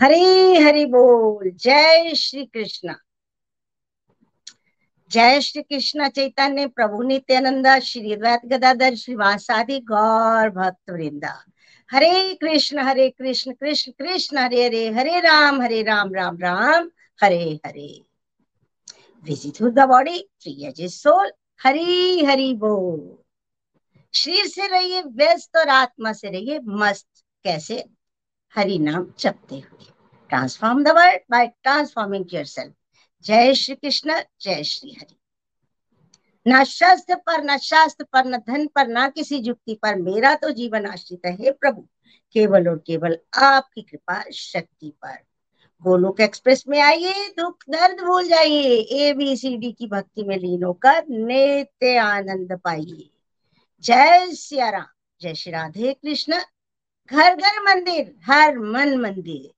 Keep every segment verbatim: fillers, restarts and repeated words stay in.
हरे हरि बोल। जय श्री कृष्ण। जय श्री कृष्ण चैतन्य प्रभु नित्यानंद श्री अद्वैत गदाधर श्रीवास आदि गौर भक्त वृंदा। हरे कृष्ण हरे कृष्ण कृष्ण कृष्ण हरे हरे, हरे राम हरे Ram Ram Ram Hare Hare. Visit through the body free as soul. Hari Hari बोल। शरीर से रहिए व्यस्त और आत्मा से रहिए मस्त। कैसे? हरि नाम जपते हुए। Transform the world by transforming yourself. जय श्री कृष्ण जय श्री हरि। ना शस्त्र पर ना शास्त्र पर ना धन पर ना किसी युक्ति पर मेरा तो जीवन आश्रित है प्रभु, केवल और केवल आपकी कृपा शक्ति पर। गोलोक एक्सप्रेस में आइए, दुख दर्द भूल जाइए, एबीसीडी की भक्ति में लीन होकर नित्य आनंद पाइए। जय सिया राम। जय श्री राधे कृष्ण। घर घर मंदिर हर मन मंदिर।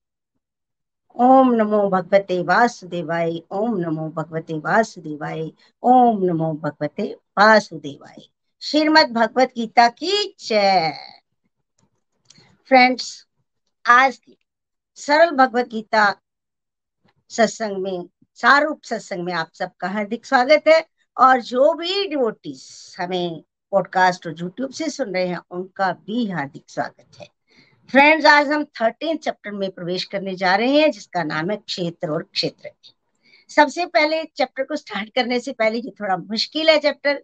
ओम नमो भगवते वासुदेवाय, ओम नमो भगवते वासुदेवाय, ओम नमो भगवते वासुदेवाय। श्रीमद् भगवद गीता की जय। फ्रेंड्स, आज की सरल भगवद गीता सत्संग में, सारूप सत्संग में आप सबका हार्दिक स्वागत है। और जो भी डिवोटीज हमें पॉडकास्ट और यूट्यूब से सुन रहे हैं उनका भी हार्दिक स्वागत है। फ्रेंड्स, आज हम थर्टीन चैप्टर में प्रवेश करने जा रहे हैं जिसका नाम है क्षेत्र और क्षेत्र। सबसे पहले चैप्टर को स्टार्ट करने से पहले, ये थोड़ा मुश्किल है चैप्टर,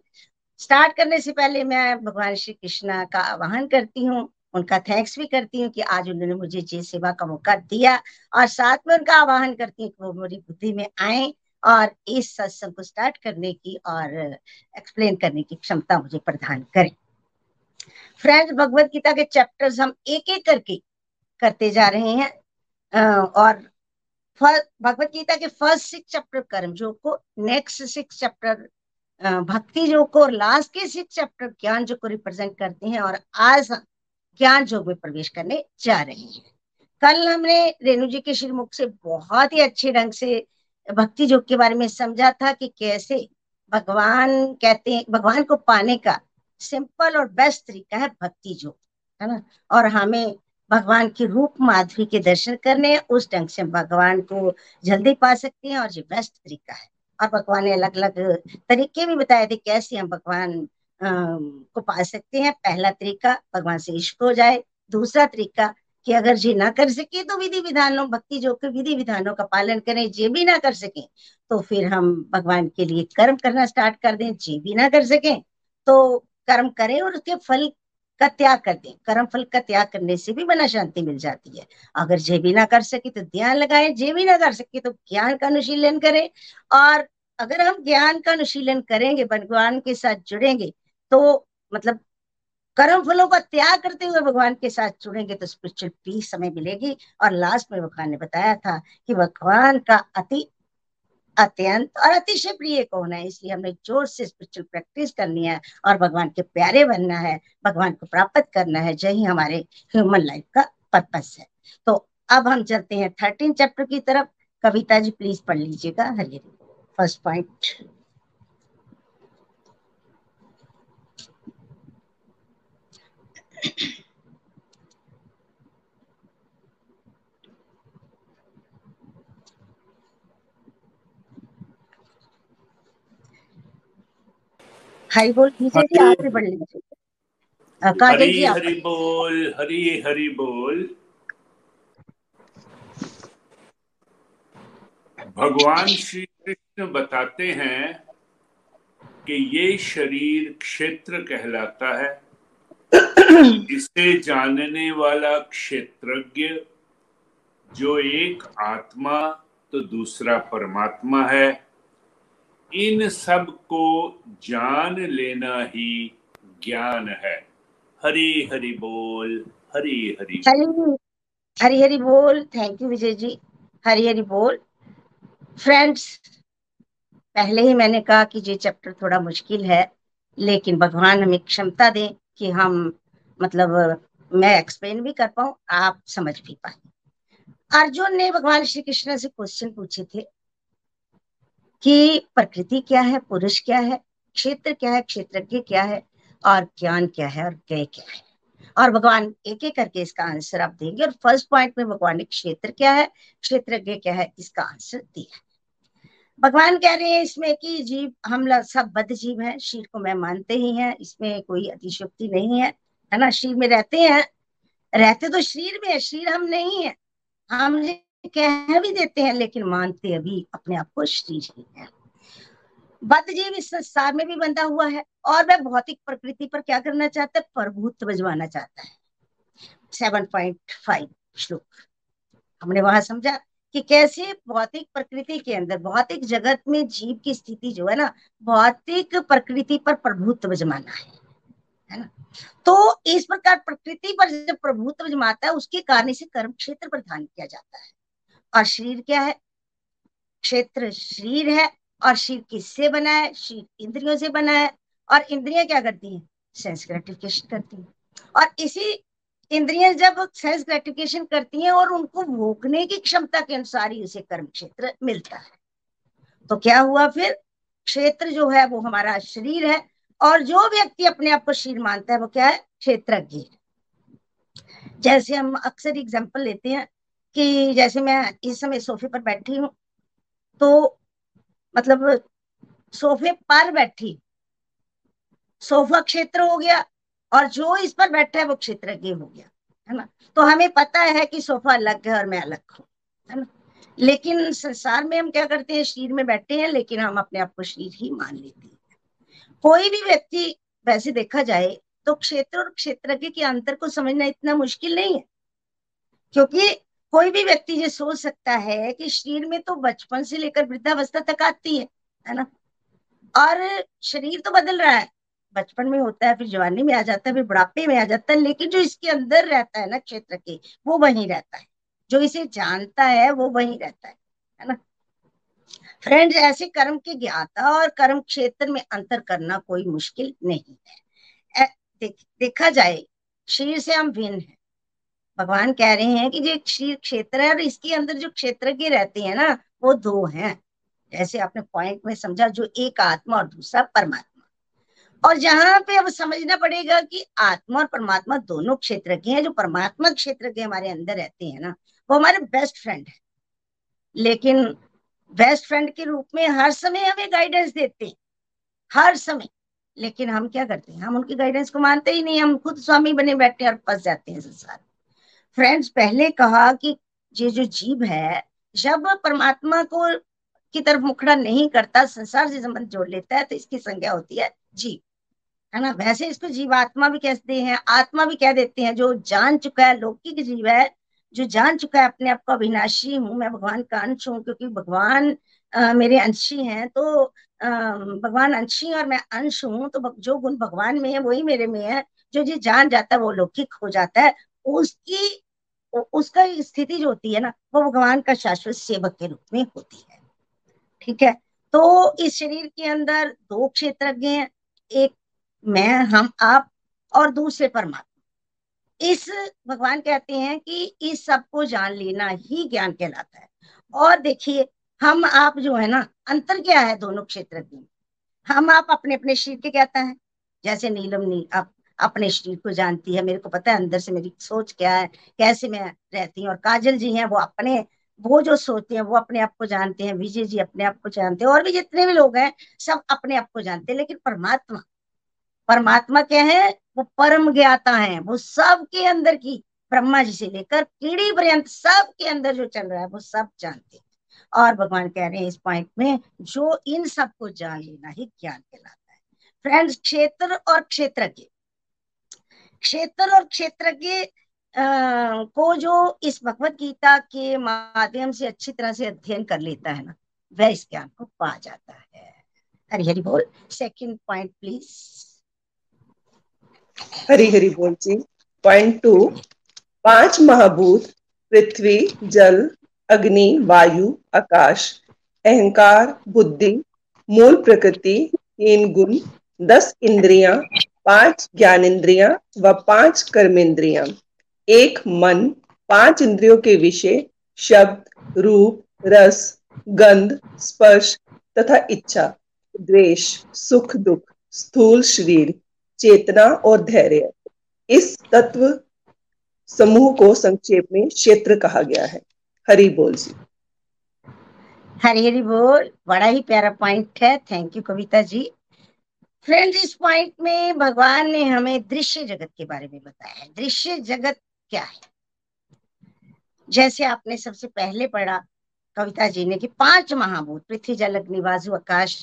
स्टार्ट करने से पहले मैं भगवान श्री कृष्ण का आह्वान करती हूँ, उनका थैंक्स भी करती हूँ कि आज उन्होंने मुझे जय सेवा का मौका दिया, और साथ में उनका आह्वान करती हूँ कि वो मेरी बुद्धि में आए और इस सत्संग को स्टार्ट करने की और एक्सप्लेन करने की क्षमता मुझे प्रदान करें। फ्रेंड्स, भगवद गीता के चैप्टर्स हम एक एक करके करते जा रहे हैं, और भगवद गीता के फर्स्ट सिक्स चैप्टर कर्म योग को, नेक्स्ट सिक्स चैप्टर भक्ति योग को, और लास्ट के सिक्स चैप्टर ज्ञान योग को रिप्रेजेंट करते हैं। और आज ज्ञान योग में प्रवेश करने जा रहे हैं। कल हमने रेणु जी के श्रीमुख से बहुत ही अच्छे ढंग से भक्ति योग के बारे में समझा था कि कैसे भगवान कहते हैं, भगवान को पाने का सिंपल और बेस्ट तरीका है भक्ति योग, है ना। और हमें भगवान की रूप माधुरी के दर्शन करने, उस ढंग से भगवान को जल्दी पा सकते हैं, और ये बेस्ट तरीका है। और भगवान ने अलग अलग तरीके भी बताए थे कैसे हम भगवान को पा सकते हैं। पहला तरीका भगवान से इश्क हो जाए, दूसरा तरीका कि अगर ये ना कर सके तो विधि विधानों, भक्ति योग के विधि विधानों का पालन करें। ये भी ना कर सके तो फिर हम भगवान के लिए कर्म करना स्टार्ट कर दें। ये भी ना कर सके तो कर्म करें और उसके फल का त्याग कर दें। कर्म फल का त्याग करने से भी मन शांति मिल जाती है। अगर ये भी ना कर सके तो ध्यान लगाए, ये भी ना कर सके तो ज्ञान का अनुशीलन करें। और अगर हम ज्ञान का अनुशीलन करेंगे, भगवान के साथ जुड़ेंगे, तो मतलब कर्म फलों का त्याग करते हुए भगवान के साथ जुड़ेंगे तो स्पिरिचुअल पीस हमें मिलेगी। और लास्ट में भगवान ने बताया था कि भगवान का अति अत्यंत और अतिशय प्रिय कौन है। इसलिए हमने जोर से स्पिरिचुअल प्रैक्टिस करनी है और भगवान के प्यारे बनना है, भगवान को प्राप्त करना है। यही हमारे ह्यूमन लाइफ का पर्पस है। तो अब हम चलते हैं थर्टीन चैप्टर की तरफ। कविता जी प्लीज पढ़ लीजिएगा। हरि हरि। First point. हरि बोल विजय जी, आगे बढ़ लीजिए। काजल जी, हरि बोल। हरि हरि बोल। भगवान श्री कृष्ण बताते हैं कि ये शरीर क्षेत्र कहलाता है, इसे जानने वाला क्षेत्रज्ञ, जो एक आत्मा तो दूसरा परमात्मा है, इन सब को जान लेना ही ज्ञान है। हरि हरि बोल। हरि हरि हरि हरि बोल। Thank you Vijay ji. हरि हरि बोल। फ्रेंड्स, पहले ही मैंने कहा कि ये चैप्टर थोड़ा मुश्किल है, लेकिन भगवान हमें क्षमता दें कि हम, मतलब मैं एक्सप्लेन भी कर पाऊं, आप समझ भी पाए। अर्जुन ने भगवान श्री कृष्ण से क्वेश्चन पूछे थे कि प्रकृति क्या है, पुरुष क्या है, क्षेत्र क्या है, क्षेत्रज्ञ क्या है, और ज्ञान क्या है, और ज्ञेय क्या है। और भगवान एक एक करके इसका आंसर आप देंगे। और फर्स्ट पॉइंट में भगवान ने क्षेत्र क्या है, क्षेत्रज्ञ क्या है, इसका आंसर दिया। भगवान कह रहे हैं इसमें कि जीव, हम सब बद्ध जीव है, शिव को मैं मानते ही है, इसमें कोई अतिशयोक्ति नहीं है, है ना। शिव में रहते हैं, रहते तो शरीर में है, शरीर हम नहीं है, हम कह भी देते हैं लेकिन मानते अभी अपने आप को शरीर ही है। बद्ध जीव इस संसार में भी बंधा हुआ है, और वह भौतिक प्रकृति पर क्या करना चाहता है, प्रभुत्व बजवाना चाहता है। सात पॉइंट पाँच श्लोक हमने वहां समझा कि कैसे भौतिक प्रकृति के अंदर, भौतिक जगत में जीव की स्थिति जो है ना, भौतिक प्रकृति पर प्रभुत्व बजमाना है, है ना। तो इस प्रकार प्रकृति पर जब प्रभुत्व जमाता है, उसके कारण से कर्म क्षेत्र पर ध्यान किया जाता है। और शरीर क्या है, क्षेत्र शरीर है, और शरीर किससे बना है, शरीर इंद्रियों से बना है, और इंद्रियां क्या करती हैं, सेंस ग्रेटिफिकेशन करती हैं। और इसी इंद्रियां जब सेंस ग्रेटिफिकेशन करती हैं और उनको भोगने की क्षमता के अनुसार ही उसे कर्म क्षेत्र मिलता है। तो क्या हुआ फिर, क्षेत्र जो है वो हमारा शरीर है, और जो व्यक्ति अपने आप को शरीर मानता है वो क्या है, क्षेत्रज्ञ है। जैसे हम अक्सर एग्जाम्पल लेते हैं कि जैसे मैं इस समय सोफे पर बैठी हूँ, तो मतलब सोफे पर बैठी, सोफा क्षेत्र हो गया, और जो इस पर बैठा है वो क्षेत्रज्ञ हो गया, है ना। तो हमें पता है कि सोफा अलग है और मैं अलग हूँ, है ना। लेकिन संसार में हम क्या करते हैं, शरीर में बैठे हैं, लेकिन हम अपने आप को शरीर ही मान लेते हैं। कोई भी व्यक्ति वैसे देखा जाए तो क्षेत्र और क्षेत्रज्ञ के अंतर को समझना इतना मुश्किल नहीं है, क्योंकि कोई भी व्यक्ति ये सोच सकता है कि शरीर में तो बचपन से लेकर वृद्धावस्था तक आती है, है ना। और शरीर तो बदल रहा है, बचपन में होता है, फिर जवानी में आ जाता है, फिर बुढ़ापे में आ जाता है, लेकिन जो इसके अंदर रहता है ना क्षेत्रज्ञ, वो वहीं रहता है, जो इसे जानता है वो वहीं रहता है, है ना। फ्रेंड्स, ऐसे कर्म के ज्ञाता और कर्म क्षेत्र में अंतर करना कोई मुश्किल नहीं है। देख, देखा जाए शरीर से हम भिन्न हैं। भगवान कह रहे हैं कि जो शरीर क्षेत्र है और इसके अंदर जो क्षेत्रज्ञ रहते हैं ना, वो दो हैं, जैसे आपने पॉइंट में समझा, जो एक आत्मा और दूसरा परमात्मा। और जहां पे अब समझना पड़ेगा कि आत्मा और परमात्मा दोनों क्षेत्रज्ञ हैं। जो परमात्मा क्षेत्रज्ञ हमारे अंदर रहते हैं ना, वो हमारे बेस्ट फ्रेंड है, लेकिन बेस्ट फ्रेंड के रूप में हर समय हमें गाइडेंस देते हैं, हर समय। लेकिन हम क्या करते हैं, हम उनकी गाइडेंस को मानते ही नहीं, हम खुद स्वामी बने बैठे और फंस जाते हैं संसार। फ्रेंड्स, पहले कहा कि ये जो जीव है, जब परमात्मा को की तरफ मुखड़ा नहीं करता, संसार से संबंध जोड़ लेता है, तो इसकी संज्ञा होती है जीव, है ना। वैसे इसको जीवात्मा भी कहते हैं, आत्मा भी कह देते हैं। जो जान चुका है, लौकिक जीव है, जो जान चुका है अपने आप को, अविनाशी हूँ मैं, भगवान का अंश हूँ, क्योंकि भगवान आ, मेरे अंशी हैं, तो आ, भगवान अंशी और मैं अंश हूँ, तो जो गुण भगवान में है वही मेरे में है। जो ये जान जाता है वो लौकिक हो जाता है, उसकी उसका स्थिति जो होती है ना, वो भगवान का शाश्वत सेवक के रूप में होती है। ठीक है, तो इस शरीर के अंदर दो क्षेत्रज्ञ हैं, एक मैं, हम, आप, और दूसरे परमात्मा। इस भगवान कहते हैं कि इस सब को जान लेना ही ज्ञान कहलाता है। और देखिए, हम आप जो है ना, अंतर क्या है दोनों क्षेत्रज्ञ में। हम आप अपने अपने शरीर के कहता है, जैसे नीलम नी आप अपने शरीर को जानती है, मेरे को पता है अंदर से मेरी सोच क्या है, कैसे मैं रहती हूँ। और काजल जी हैं, वो अपने वो जो सोचते हैं वो अपने आप को जानते हैं। विजय जी अपने आप को जानते हैं, और भी जितने भी लोग हैं सब अपने आप को जानते हैं। लेकिन परमात्मा परमात्मा क्या है, वो परम ज्ञाता है, वो सब के अंदर की, ब्रह्मा जी से लेकर पीढ़ी पर्यंत सब के अंदर जो चल रहा है वो सब जानते हैं। और भगवान कह रहे हैं इस पॉइंट में, जो इन सबको जान लेना ही ज्ञान कहलाता है। फ्रेंड्स, क्षेत्र और क्षेत्रज्ञ, क्षेत्र और क्षेत्रज्ञ को जो इस भगवद गीता के माध्यम से अच्छी तरह से अध्ययन कर लेता है ना, वह इस ज्ञान को पा जाता है। हरी हरी बोल। Second point please. Hari Hari बोल जी। पॉइंट टू, पांच महाभूत पृथ्वी, जल, अग्नि, वायु, आकाश, अहंकार, बुद्धि, मूल प्रकृति, तीन गुण, दस इंद्रियां, पांच ज्ञानेन्द्रियां व पांच कर्मेंद्रियां, एक मन, पांच इंद्रियों के विषय, शब्द, रूप, रस, गंध, स्पर्श तथा इच्छा, द्वेष, सुख दुख, स्थूल शरीर, चेतना और धैर्य। इस तत्व समूह को संक्षेप में क्षेत्र कहा गया है। हरि बोल जी। हरि हरि बोल। बड़ा ही प्यारा पॉइंट है, thank you Kavita ji. Friends, इस पॉइंट में भगवान ने हमें दृश्य जगत के बारे में बताया है। दृश्य जगत क्या है, जैसे आपने सबसे पहले पढ़ा कविता जी ने कि पांच महाभूत पृथ्वी, जल, अग्नि, वायु, आकाश,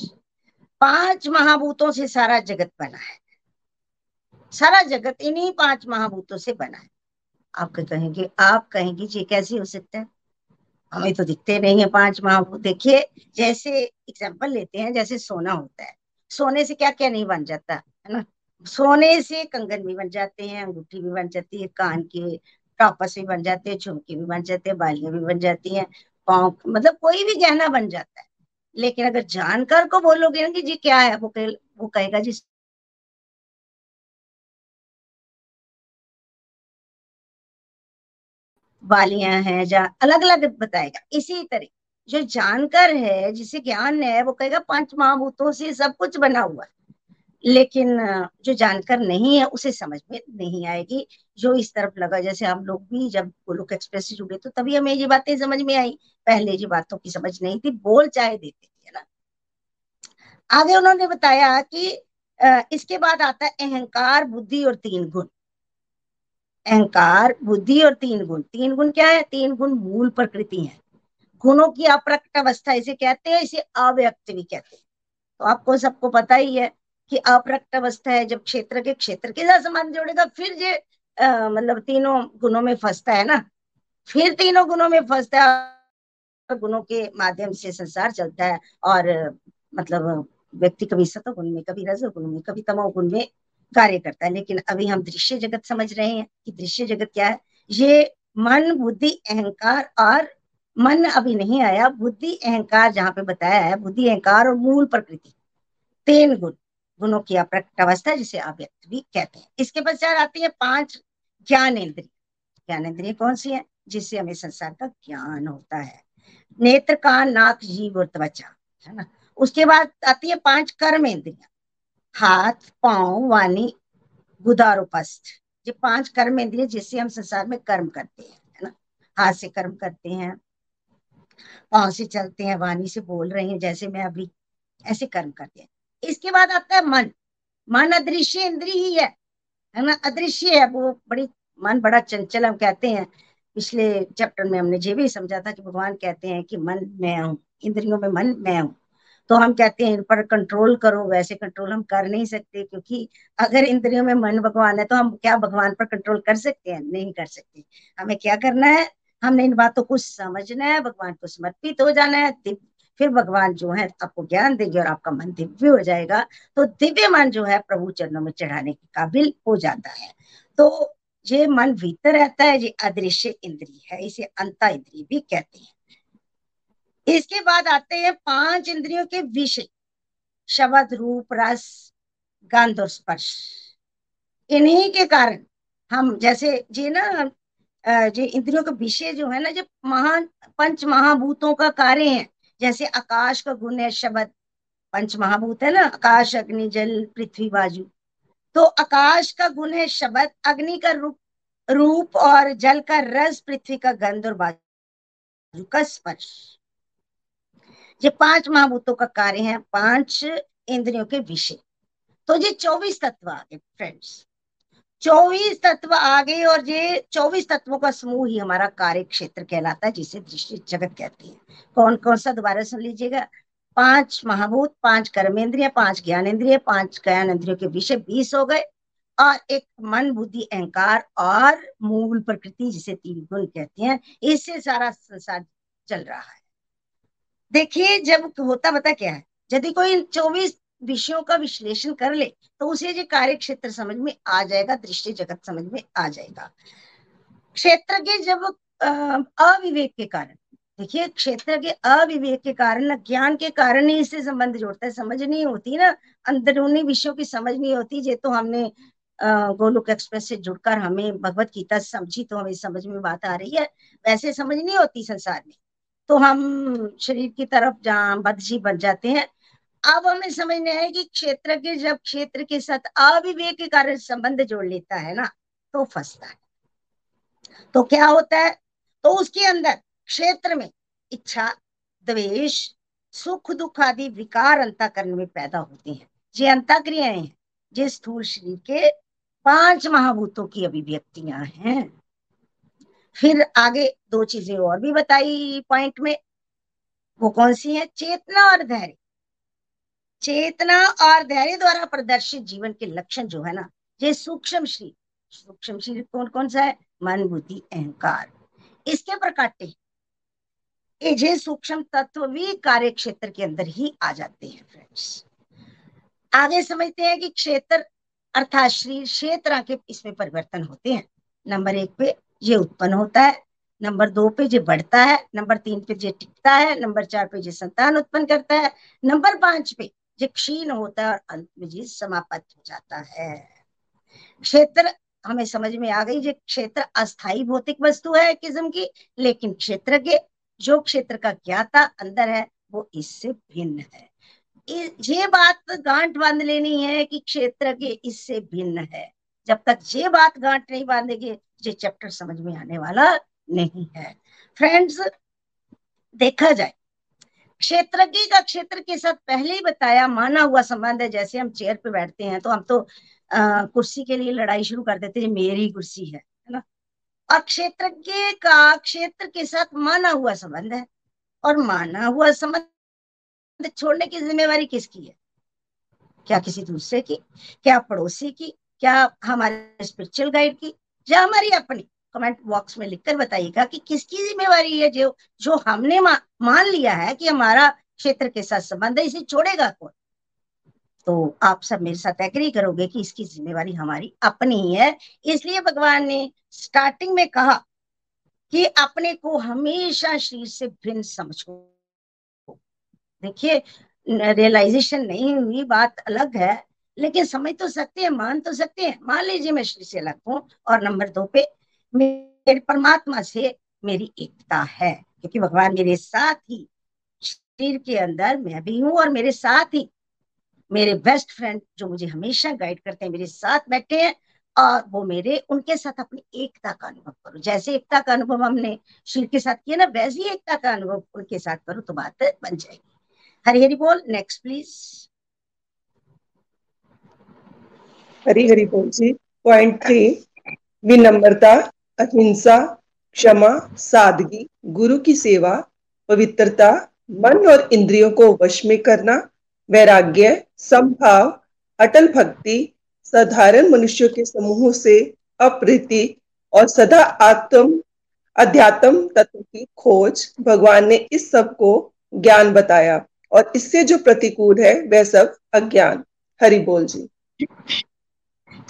पांच महाभूतों से सारा जगत बना है। सारा जगत इन्हीं पांच महाभूतों से बना है। आप कहेंगे आप कहेंगे ये कैसे हो सकता है, हमें तो दिखते नहीं है पांच महाभूत। देखिए, जैसे एग्जाम्पल लेते हैं, जैसे सोना होता है, सोने से क्या क्या नहीं बन जाता है ना। सोने से कंगन भी बन जाते हैं, अंगूठी भी बन जाती है, कान के टॉपस भी बन जाते हैं, झुमके भी बन जाते हैं, बालियां भी बन जाती हैं, पाँव, मतलब कोई भी गहना बन जाता है। लेकिन अगर जानकार को बोलोगे ना कि जी क्या है, वो कह, वो कहेगा जी बालियां हैं, जा अलग अलग बताएगा। इसी तरह जो जानकार है, जिसे ज्ञान है, वो कहेगा पांच महाभूतों से सब कुछ बना हुआ है। लेकिन जो जानकार नहीं है उसे समझ में नहीं आएगी। जो इस तरफ लगा, जैसे हम लोग भी जब गोलोक एक्सप्रेस से जुड़े तो तभी हमें ये बातें समझ में आई, पहले ये बातों की समझ नहीं थी, बोल चाहे देते थे ना। आगे उन्होंने बताया कि इसके बाद आता है अहंकार, बुद्धि और तीन गुण। अहंकार, बुद्धि और तीन गुण। तीन गुण क्या है? तीन गुण मूल प्रकृति है, गुणों की अप्रकट अवस्था इसे कहते हैं, इसे अव्यक्त भी कहते हैं। तो आपको सबको पता ही है कि अप्रकट अवस्था है। जब क्षेत्र के क्षेत्र के साथ संबंध जोड़ेगा, फिर ये मतलब तीनों गुणों में फंसता है ना, फिर तीनों गुणों में फंसता है। गुणों के माध्यम से संसार चलता है और मतलब व्यक्ति कभी सतोगुण में, कभी रजोगुण में, कभी तमोगुण में कार्य करता है। लेकिन अभी हम दृश्य जगत समझ रहे हैं कि दृश्य जगत क्या है। ये मन, बुद्धि, अहंकार, और मन अभी नहीं आया, बुद्धि अहंकार जहाँ पे बताया है, बुद्धि अहंकार और मूल प्रकृति, तीन गुण, गुणों की अप्रकट अवस्था जिसे अव्यक्त भी कहते हैं। इसके पश्चात आती है पांच ज्ञानेंद्रिय। ज्ञानेंद्रिय कौन सी है? जिससे हमें संसार का ज्ञान होता है, नेत्र, कान, नाक, जीभ और त्वचा, है ना। उसके बाद आती है पांच कर्मेंद्रिया, हाथ, पांव, वाणी, गुदार, उपस्थ। ये पांच कर्म इंद्रिय जिससे हम संसार में कर्म करते हैं, है ना। हाथ से कर्म करते हैं, पांव से चलते हैं, वाणी से बोल रहे हैं जैसे मैं अभी, ऐसे कर्म करते हैं। इसके बाद आता है मन। मन अदृश्य इंद्रिय ही है, है ना, अदृश्य है वो। बड़ी मन बड़ा चंचल, हम कहते हैं पिछले चैप्टर में हमने ये भी समझा था कि भगवान कहते हैं कि मन मैं हूँ, इंद्रियों में मन मैं हूँ। तो हम कहते हैं इन पर कंट्रोल करो, वैसे कंट्रोल हम कर नहीं सकते, क्योंकि अगर इंद्रियों में मन भगवान है तो हम क्या भगवान पर कंट्रोल कर सकते हैं? नहीं कर सकते। हमें क्या करना है, हमने इन बातों को समझना है, भगवान को समर्पित हो जाना है, फिर भगवान जो है आपको ज्ञान देंगे और आपका मन दिव्य हो जाएगा। तो दिव्य मन जो है प्रभु चरणों में चढ़ाने के काबिल हो जाता है। तो ये मन भीतर रहता है, ये अदृश्य इंद्रिय है, इसे अंतः इंद्रिय भी कहते हैं। इसके बाद आते हैं पांच इंद्रियों के विषय, शब्द, रूप, रस, गंध और स्पर्श। इन्हीं के कारण हम जैसे जी ना जी, इंद्रियों के विषय जो है ना, जो महान पंच महाभूतों का कार्य है। जैसे आकाश का गुण है शब्द, पंच महाभूत है ना, आकाश, अग्नि, जल, पृथ्वी, वायु। तो आकाश का गुण है शब्द, अग्नि का रूप रूप और जल का रस, पृथ्वी का गंध और वायु का स्पर्श। ये पांच महाभूतों का कार्य है, पांच इंद्रियों के विषय। तो ये चौबीस तत्व आ गए फ्रेंड्स। चौबीस तत्व आ गए और ये चौबीस तत्वों का समूह ही हमारा कार्य क्षेत्र कहलाता है, जिसे दृश्य जगत कहती है। कौन कौन सा दोबारा सुन लीजिएगा। पांच महाभूत, पांच कर्मेंद्रिय, पांच ज्ञानेंद्रिय, पांच ज्ञानेंद्रियों के विषय बीस हो गए, और एक मन बुद्धि अहंकार और मूल प्रकृति जिसे तीन गुण कहते हैं, इससे सारा संसार चल रहा है। देखिए जब होता पता क्या है, यदि कोई इन चौबीस विषयों का विश्लेषण कर ले तो उसे जो कार्य क्षेत्र समझ में आ जाएगा, दृश्य जगत समझ में आ जाएगा। क्षेत्र के जब अविवेक के कारण, देखिए क्षेत्र के अविवेक के कारण ना, ज्ञान के कारण ही इससे संबंध जोड़ता है। समझ नहीं होती ना, अंदरूनी विषयों की समझ नहीं होती। ये तो हमने गोलोक एक्सप्रेस से जुड़कर हमें भगवद गीता समझी तो हमें समझ में बात आ रही है, वैसे समझ नहीं होती संसार में। तो हम शरीर की तरफ जहाँ बदजी बन जाते हैं। अब हमें समझना है कि क्षेत्र के जब क्षेत्र के साथ अविवेक के कारण संबंध जोड़ लेता है ना, तो फंसता है। तो क्या होता है, तो उसके अंदर क्षेत्र में इच्छा, द्वेष, सुख दुख आदि विकार अंतःकरण में पैदा होते हैं। ये अंतःक्रियाएं हैं, ये स्थूल शरीर के पांच महाभूतों की अभिव्यक्तियां हैं। फिर आगे दो चीजें और भी बताई पॉइंट में, वो कौन सी है, चेतना और धैर्य। चेतना और धैर्य द्वारा प्रदर्शित जीवन के लक्षण जो है ना, ये सूक्ष्म शरीर। सूक्ष्म शरीर कौन कौन सा है, मन बुद्धि अहंकार, इसके प्रकाटे ये सूक्ष्म तत्व भी कार्य क्षेत्र के अंदर ही आ जाते हैं। फ्रेंड्स आगे समझते हैं कि क्षेत्र अर्थात शरीर क्षेत्र के इसमें परिवर्तन होते हैं। नंबर एक पे ये उत्पन्न होता है, नंबर दो पे ये बढ़ता है, नंबर तीन पे ये टिकता है, नंबर चार पे ये संतान उत्पन्न करता है, नंबर पांच पे ये क्षीण होता है और अंत में ये समाप्त हो जाता है। क्षेत्र हमें समझ में आ गई। ये क्षेत्र अस्थायी भौतिक वस्तु है एक किस्म की, लेकिन क्षेत्र के जो क्षेत्र का ज्ञाता अंदर है वो इससे भिन्न है। ये बात गांठ बांध लेनी है कि क्षेत्र के इससे भिन्न है। जब तक ये बात गांठ नहीं बांधेंगे ये चैप्टर समझ में आने वाला नहीं है। फ्रेंड्स देखा जाए क्षेत्र की का क्षेत्र के साथ पहले ही बताया माना हुआ संबंध है। जैसे हम चेयर पे बैठते हैं तो हम तो अः कुर्सी के लिए लड़ाई शुरू कर देते हैं, मेरी कुर्सी है, है ना। और क्षेत्र के का क्षेत्र के साथ माना हुआ संबंध है, और माना हुआ संबंध छोड़ने की जिम्मेवारी किसकी है, क्या किसी दूसरे की, क्या पड़ोसी की, क्या हमारे स्पिरिचुअल गाइड की, या हमारी अपनी। कमेंट बॉक्स में लिखकर बताइएगा कि किसकी जिम्मेवारी है। जो जो हमने मा, मान लिया है कि हमारा क्षेत्र के साथ संबंध है, इसे छोड़ेगा कौन, तो आप सब मेरे साथ एग्री करोगे कि इसकी जिम्मेवारी हमारी अपनी ही है। इसलिए भगवान ने स्टार्टिंग में कहा कि अपने को हमेशा शरीर से भिन्न समझो। देखिए रियलाइजेशन नहीं हुई, बात अलग है, लेकिन समझ तो सकते हैं, मान तो सकते हैं। मान लीजिए मैं शरीर से अलग हूँ, और नंबर दो पे मेरे परमात्मा से मेरी एकता है, क्योंकि भगवान मेरे साथ ही, शरीर के अंदर मैं भी हूँ, और मेरे साथ ही मेरे बेस्ट फ्रेंड जो मुझे हमेशा गाइड करते हैं मेरे साथ बैठे हैं, और वो मेरे उनके साथ अपनी एकता का अनुभव करो। जैसे एकता का अनुभव हमने शरीर के साथ किया ना, वैसे ही एकता का अनुभव उनके साथ करो तो बात बन जाएगी। हरी हरी बोल। Next please. हरी हरी बोल जी। पॉइंट थ्री, विनम्रता, अहिंसा, क्षमा, सादगी, गुरु की सेवा, पवित्रता, मन और इंद्रियों को वश में करना, वैराग्य, समभाव, अटल भक्ति, साधारण मनुष्यों के समूहों से अप्रीति और सदा आत्म अध्यात्म तत्व की खोज। भगवान ने इस सब को ज्ञान बताया, और इससे जो प्रतिकूल है वह सब अज्ञान। हरि बोल जी।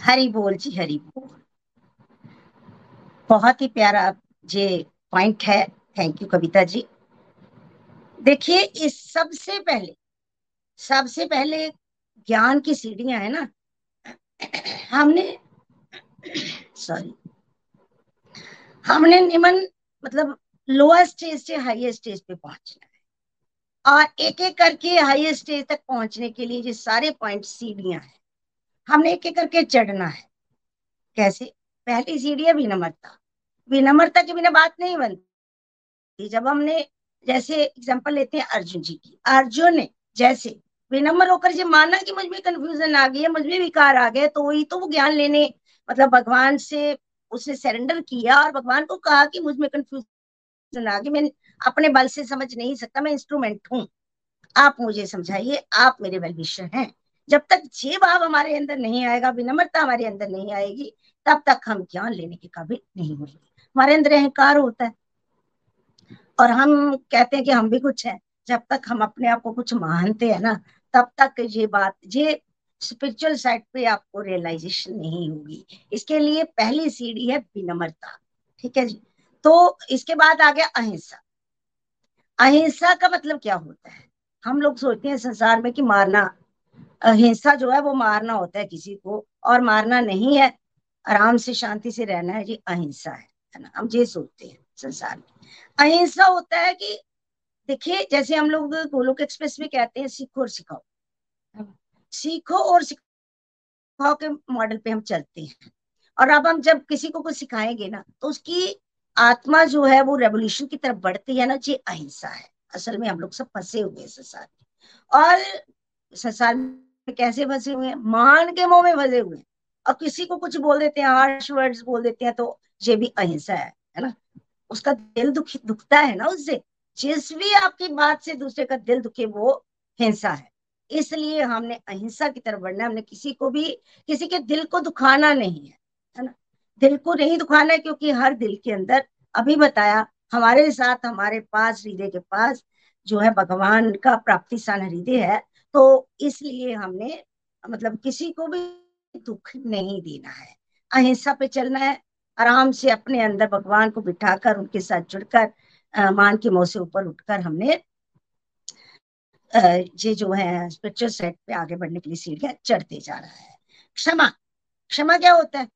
हरि बोल जी। हरि बोल। बहुत ही प्यारा ये पॉइंट है, थैंक यू कविता जी। देखिए इस सबसे पहले सबसे पहले ज्ञान की सीढ़ियां है ना, हमने सॉरी हमने निम्न मतलब लोअर स्टेज से हाईएस्ट स्टेज पे पहुंचना है, और एक एक करके हाईएस्ट स्टेज तक पहुंचने के लिए ये सारे पॉइंट सीढ़ियां हैं, हमने एक एक करके चढ़ना है। कैसे? पहली सीढ़ी है विनम्रता। विनम्रता के बिना बात नहीं बनती। जब हमने जैसे एग्जांपल लेते हैं अर्जुन जी की, अर्जुन ने जैसे विनम्र होकर माना कि मुझ में कंफ्यूजन आ गई है, मुझ में विकार आ गया, तो वही तो वो ज्ञान लेने मतलब भगवान से उसने सरेंडर किया और भगवान को कहा कि मुझ में कंफ्यूजन आ गई, मैं अपने बल से समझ नहीं सकता, मैं इंस्ट्रूमेंट हूँ, आप मुझे समझाइए, आप मेरे वेलविशर हैं। जब तक ये भाव हमारे अंदर नहीं आएगा, विनम्रता हमारे अंदर नहीं आएगी, तब तक हम ज्ञान लेने के काबिल नहीं होंगे। हमारे अंदर अहंकार होता है और हम कहते हैं कि हम भी कुछ हैं। जब तक हम अपने आप को कुछ मानते हैं ना, तब तक ये बात, ये स्पिरिचुअल साइड पे आपको रियलाइजेशन नहीं होगी। इसके लिए पहली सीढ़ी है विनम्रता, ठीक है जी। तो इसके बाद आ गया अहिंसा। अहिंसा का मतलब क्या होता है? हम लोग सोचते हैं संसार में कि मारना, अहिंसा जो है वो मारना होता है किसी को, और मारना नहीं है, आराम से शांति से रहना है, ये अहिंसा है, है ना। हम ये सोचते हैं संसार में। अहिंसा होता है कि देखिए, जैसे हम लोग गोलोक एक्सप्रेस में कहते हैं सीखो और सिखाओ, सीखो और सिखाओ के मॉडल पे हम चलते हैं। और अब हम जब किसी को कुछ सिखाएंगे ना, तो उसकी आत्मा जो है वो रेवोल्यूशन की तरफ बढ़ती है ना, ये अहिंसा है। असल में हम लोग सब फंसे हुए हैं संसार में, और संसार में कैसे फंसे हुए हैं? मान के मुंह में फंसे हुए हैं, और किसी को कुछ बोल देते हैं, हार्श वर्ड्स बोल देते हैं, तो ये भी अहिंसा है, है ना। उसका दिल दुखी दुखता है ना उससे, जिस भी आपकी बात से दूसरे का दिल दुखे वो हिंसा है। इसलिए हमने अहिंसा की तरफ बढ़ना है। हमने किसी को भी, किसी के दिल को दुखाना नहीं है, है ना, दिल को नहीं दुखाना है, क्योंकि हर दिल के अंदर, अभी बताया, हमारे साथ, हमारे पास, हृदय के पास जो है भगवान का प्राप्ति स्थान हृदय है। तो इसलिए हमने मतलब किसी को भी दुख नहीं देना है, अहिंसा पे चलना है, आराम से अपने अंदर भगवान को बिठाकर, उनके साथ जुड़कर, मान के मोह से ऊपर उठकर हमने ये जो है स्पिरिचुअल साइड पे आगे बढ़ने के लिए सीढ़ियां चढ़ते जा रहा है। क्षमा, क्षमा क्या होता है?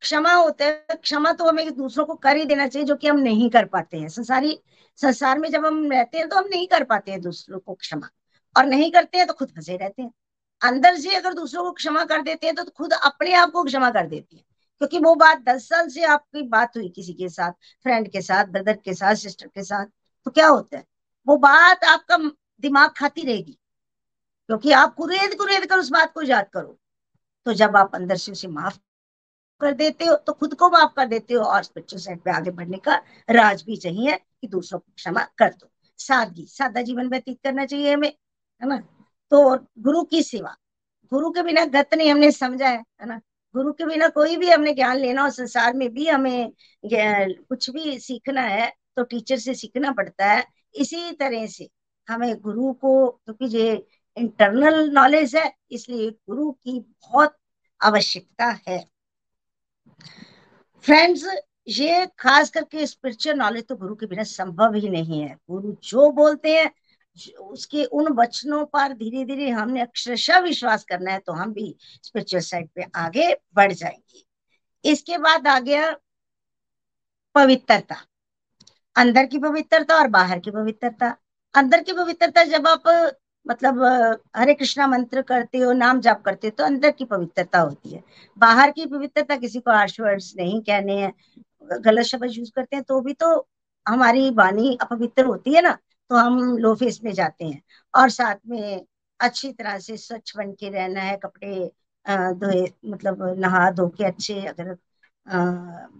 क्षमा होता है, क्षमा तो हमें दूसरों को कर ही देना चाहिए, जो कि हम नहीं कर पाते हैं। संसारी संसार में जब हम रहते हैं तो हम नहीं कर पाते हैं दूसरों को क्षमा, और नहीं करते हैं तो खुद फंसे रहते हैं। अंदर से अगर दूसरों को क्षमा कर देते हैं तो खुद अपने आप को क्षमा कर देते हैं, क्योंकि वो बात दस साल से आपकी बात हुई किसी के साथ, फ्रेंड के साथ, ब्रदर के साथ, सिस्टर के साथ, तो क्या होता है, वो बात आपका दिमाग खाती रहेगी, क्योंकि आप कुरेद कुरेद कर उस बात को याद करो। तो जब आप अंदर से उसे माफ कर देते हो तो खुद को माफ कर देते हो, और स्पिरिचुअल साइड पे आगे बढ़ने का राज भी चाहिए कि दूसरों को क्षमा कर दो। सादगी, सादा जीवन व्यतीत करना चाहिए हमें, है ना। तो गुरु की सेवा, गुरु के बिना गत नहीं, हमने समझा है, है ना। गुरु के बिना कोई भी हमने ज्ञान लेना, और संसार में भी हमें कुछ भी सीखना है तो टीचर से सीखना पड़ता है। इसी तरह से हमें गुरु को, क्योंकि तो ये इंटरनल नॉलेज है, इसलिए गुरु की बहुत आवश्यकता है। फ्रेंड्स, ये खास करके स्पिरिचुअल नॉलेज तो गुरु के बिना संभव ही नहीं है। गुरु जो बोलते हैं उसके उन वचनों पर धीरे धीरे हमने अक्षरशः विश्वास करना है, तो हम भी स्पिरिचुअल साइड पे आगे बढ़ जाएंगे। इसके बाद आ गया पवित्रता, अंदर की पवित्रता और बाहर की पवित्रता। अंदर की पवित्रता, जब आप मतलब हरे कृष्णा मंत्र करते हो, नाम जाप करते हो, तो अंदर की पवित्रता होती है। बाहर की पवित्रता, किसी को हार्श वर्ड्स नहीं कहने हैं, गलत शब्द यूज करते हैं तो भी तो हमारी वाणी अपवित्र होती है ना, तो हम लो फेस में जाते हैं। और साथ में अच्छी तरह से स्वच्छ बन के रहना है, कपड़े धोए, मतलब नहा धो के अच्छे अगर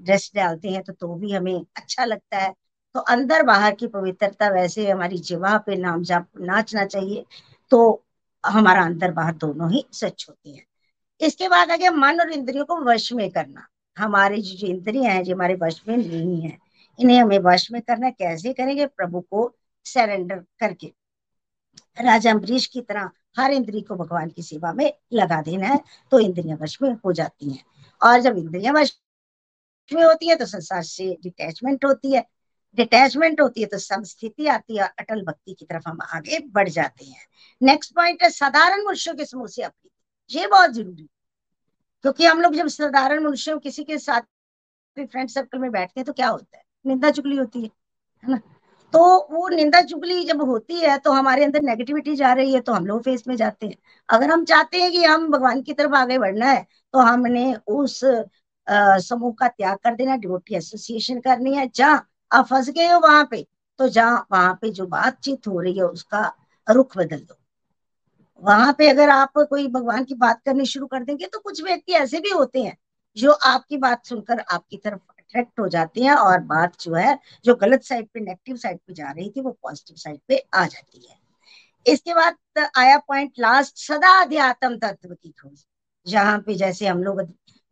ड्रेस डालते हैं तो तो भी हमें अच्छा लगता है। तो अंदर बाहर की पवित्रता, वैसे हमारी जिह्वा पे नाम जाप नाचना चाहिए, तो हमारा अंदर बाहर दोनों ही स्वच्छ होते हैं। इसके बाद आगे मन और इंद्रियों को वश में करना। हमारे जो इंद्रियां हैं जो हमारे वश में नहीं है, इन्हें हमें वश में करना। कैसे करेंगे? प्रभु को सरेंडर करके, राजा अम्बरीश की तरह हर इंद्री को भगवान की सेवा में लगा देना है, तो इंद्रियां वश में हो जाती हैं। और जब इंद्रियां वश में होती है तो संसार से डिटैचमेंट होती है, डिटैचमेंट होती है तो संस्थिति आती है, अटल भक्ति की तरफ हम आगे बढ़ जाते हैं। नेक्स्ट पॉइंट है साधारण मनुष्यों के समूह से अपनी। ये बहुत जरूरी है, क्योंकि हम लोग जब साधारण मनुष्यों किसी के साथ फ्रेंड सर्कल में बैठते हैं तो क्या होता है, निंदा चुगली होती है, है ना। तो वो निंदा चुगली जब होती है तो हमारे अंदर नेगेटिविटी जा रही है, तो हम लोग फेस में जाते हैं। अगर हम चाहते हैं कि हम भगवान की तरफ आगे बढ़ना है, तो हमने उस समूह का त्याग कर देना, डिवोटी एसोसिएशन करनी है। जहाँ आप फंस गए हो वहां पे, तो जहाँ वहां पे जो बातचीत हो रही है उसका रुख बदल दो। वहां पे अगर आप कोई भगवान की बात करनी शुरू कर देंगे तो कुछ व्यक्ति ऐसे भी होते हैं जो आपकी बात सुनकर आपकी तरफ अट्रैक्ट हो जाते हैं और बात जो है जो गलत साइड पे नेगेटिव साइड पे जा रही थी वो पॉजिटिव साइड पे आ जाती है। इसके बाद आया पॉइंट लास्ट, सदा अध्यात्म तत्व की खोज, जहाँ पे जैसे हम लोग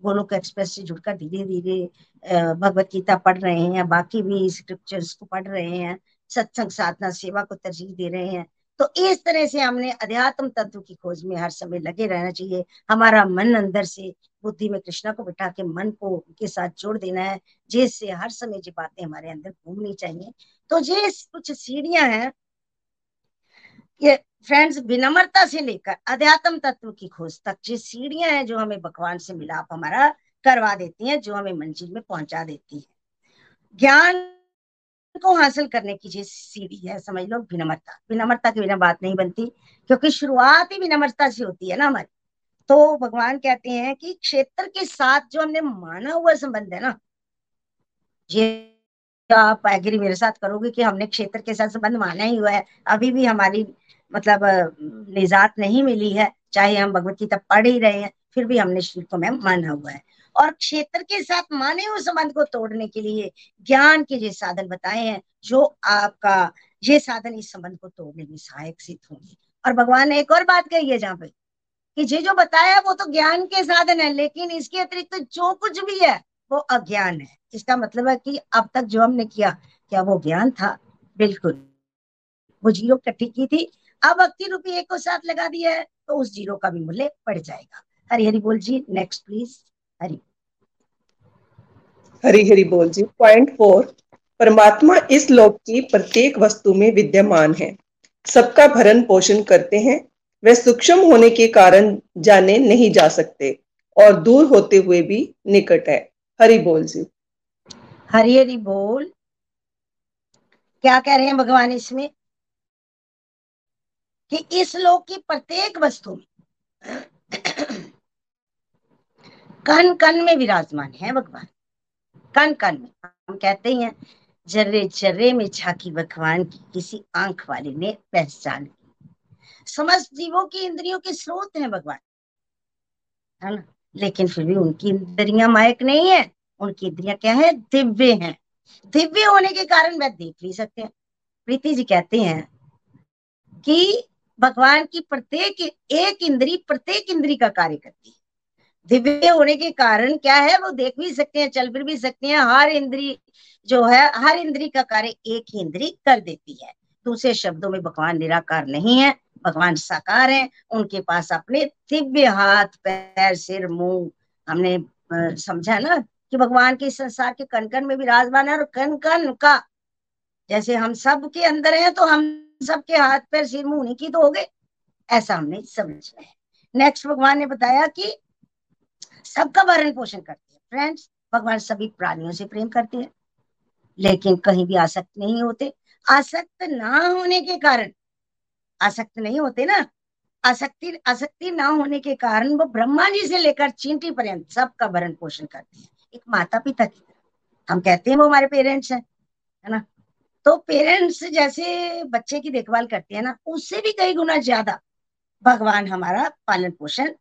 गोलोक एक्सप्रेस से जुड़कर धीरे धीरे भगवद गीता पढ़ रहे हैं, बाकी भी स्क्रिप्चर्स को पढ़ रहे हैं, सत्संग साधना सेवा को तरजीह दे रहे हैं, तो इस तरह से हमने अध्यात्म तत्व की खोज में हर समय लगे रहना चाहिए। हमारा मन अंदर से बुद्धि में कृष्णा को बिठा के मन को उनके साथ जोड़ देना है, जिससे हर समय ये बातें हमारे अंदर घूमनी चाहिए। तो ये कुछ सीढ़ियां हैं ये फ्रेंड्स, विनम्रता से लेकर अध्यात्म तत्व की खोज तक ये सीढ़ियां हैं जो हमें भगवान से मिलाप हमारा करवा देती हैं, जो हमें मंजिल में पहुंचा देती है। ज्ञान को हासिल करने की ये सीढ़ी है, समझ लो विनम्रता। विनम्रता के बिना बात नहीं बनती, क्योंकि शुरुआत ही विनम्रता से होती है ना हमारी। तो भगवान कहते हैं कि क्षेत्र के साथ जो हमने माना हुआ संबंध है ना, ये आप एग्री मेरे साथ करोगे कि हमने क्षेत्र के साथ संबंध माना ही हुआ है। अभी भी हमारी मतलब निजात नहीं मिली है, चाहे हम भगवत गीता पढ़ ही रहे हैं, फिर भी हमने श्री को में माना हुआ है। और क्षेत्र के साथ माने हुए संबंध को तोड़ने के लिए ज्ञान के ये साधन बताए हैं, जो आपका ये साधन इस संबंध को तोड़ने में सहायक सिद्ध होंगे। और भगवान ने एक और बात कही है जहाँ पे कि ये जो बताया वो तो ज्ञान के साधन है, लेकिन इसके अतिरिक्त तो जो कुछ भी है वो अज्ञान है। इसका मतलब है कि अब तक जो हमने किया, क्या वो ज्ञान था? बिल्कुल, वो जीरो इकट्ठी की थी, अब भक्ति रूपी एक को साथ लगा दिया है, तो उस जीरो का भी मूल्य बढ़ जाएगा। हरी हरी बोल जी। Next please. हरी हरी हरी बोल जी। पॉइंट फोर, परमात्मा इस लोक की प्रत्येक वस्तु में विद्यमान है, सबका भरण पोषण करते हैं। वे सूक्ष्म होने के कारण जाने नहीं जा सकते और दूर होते हुए भी निकट है। हरि बोल जी। हरी हरी बोल। क्या कह रहे हैं भगवान इसमें कि इस लोक की प्रत्येक वस्तु में कण कण में विराजमान है भगवान। कण कण में हम कहते हैं जर्रे जर्रे में झांकी भगवान की किसी आंख वाले ने पहचान की। समस्त जीवों की इंद्रियों के स्रोत हैं भगवान, है ना, लेकिन फिर भी उनकी इंद्रियां मायक नहीं है। उनकी इंद्रियां क्या है? दिव्य हैं। दिव्य होने के कारण वह देख भी सकते हैं। प्रीति जी कहते हैं कि भगवान की प्रत्येक एक इंद्री प्रत्येक इंद्री का कार्य करती है। दिव्य होने के कारण क्या है? वो देख भी सकते हैं, चल फिर भी सकते हैं। हर इंद्री जो है, हर इंद्री का कार्य एक ही इंद्री कर देती है। दूसरे शब्दों में भगवान निराकार नहीं है, भगवान साकार हैं। उनके पास अपने दिव्य हाथ पैर सिर मुंह, हमने समझा ना कि भगवान के संसार के कण कण में विराजमान है। और कण कण का जैसे हम सब के अंदर है, तो हम सबके हाथ पैर सिर मुंह उन्हीं की तो हो गए, ऐसा हमने समझना है। नेक्स्ट भगवान ने बताया कि सबका भरण पोषण करते हैं। फ्रेंड्स, भगवान सभी प्राणियों से प्रेम करते हैं, लेकिन कहीं भी आसक्त नहीं होते। आसक्त ना होने के कारण, आसक्त नहीं होते ना, आसक्ति आसक्ति ना होने के कारण वो ब्रह्मा जी से लेकर चींटी पर्यंत सबका भरण पोषण करते हैं। एक माता पिता की तरह हम कहते हैं वो हमारे पेरेंट्स हैं, है ना। तो पेरेंट्स जैसे बच्चे की देखभाल करते हैं ना, उससे भी कई गुना ज्यादा भगवान हमारा पालन पोषण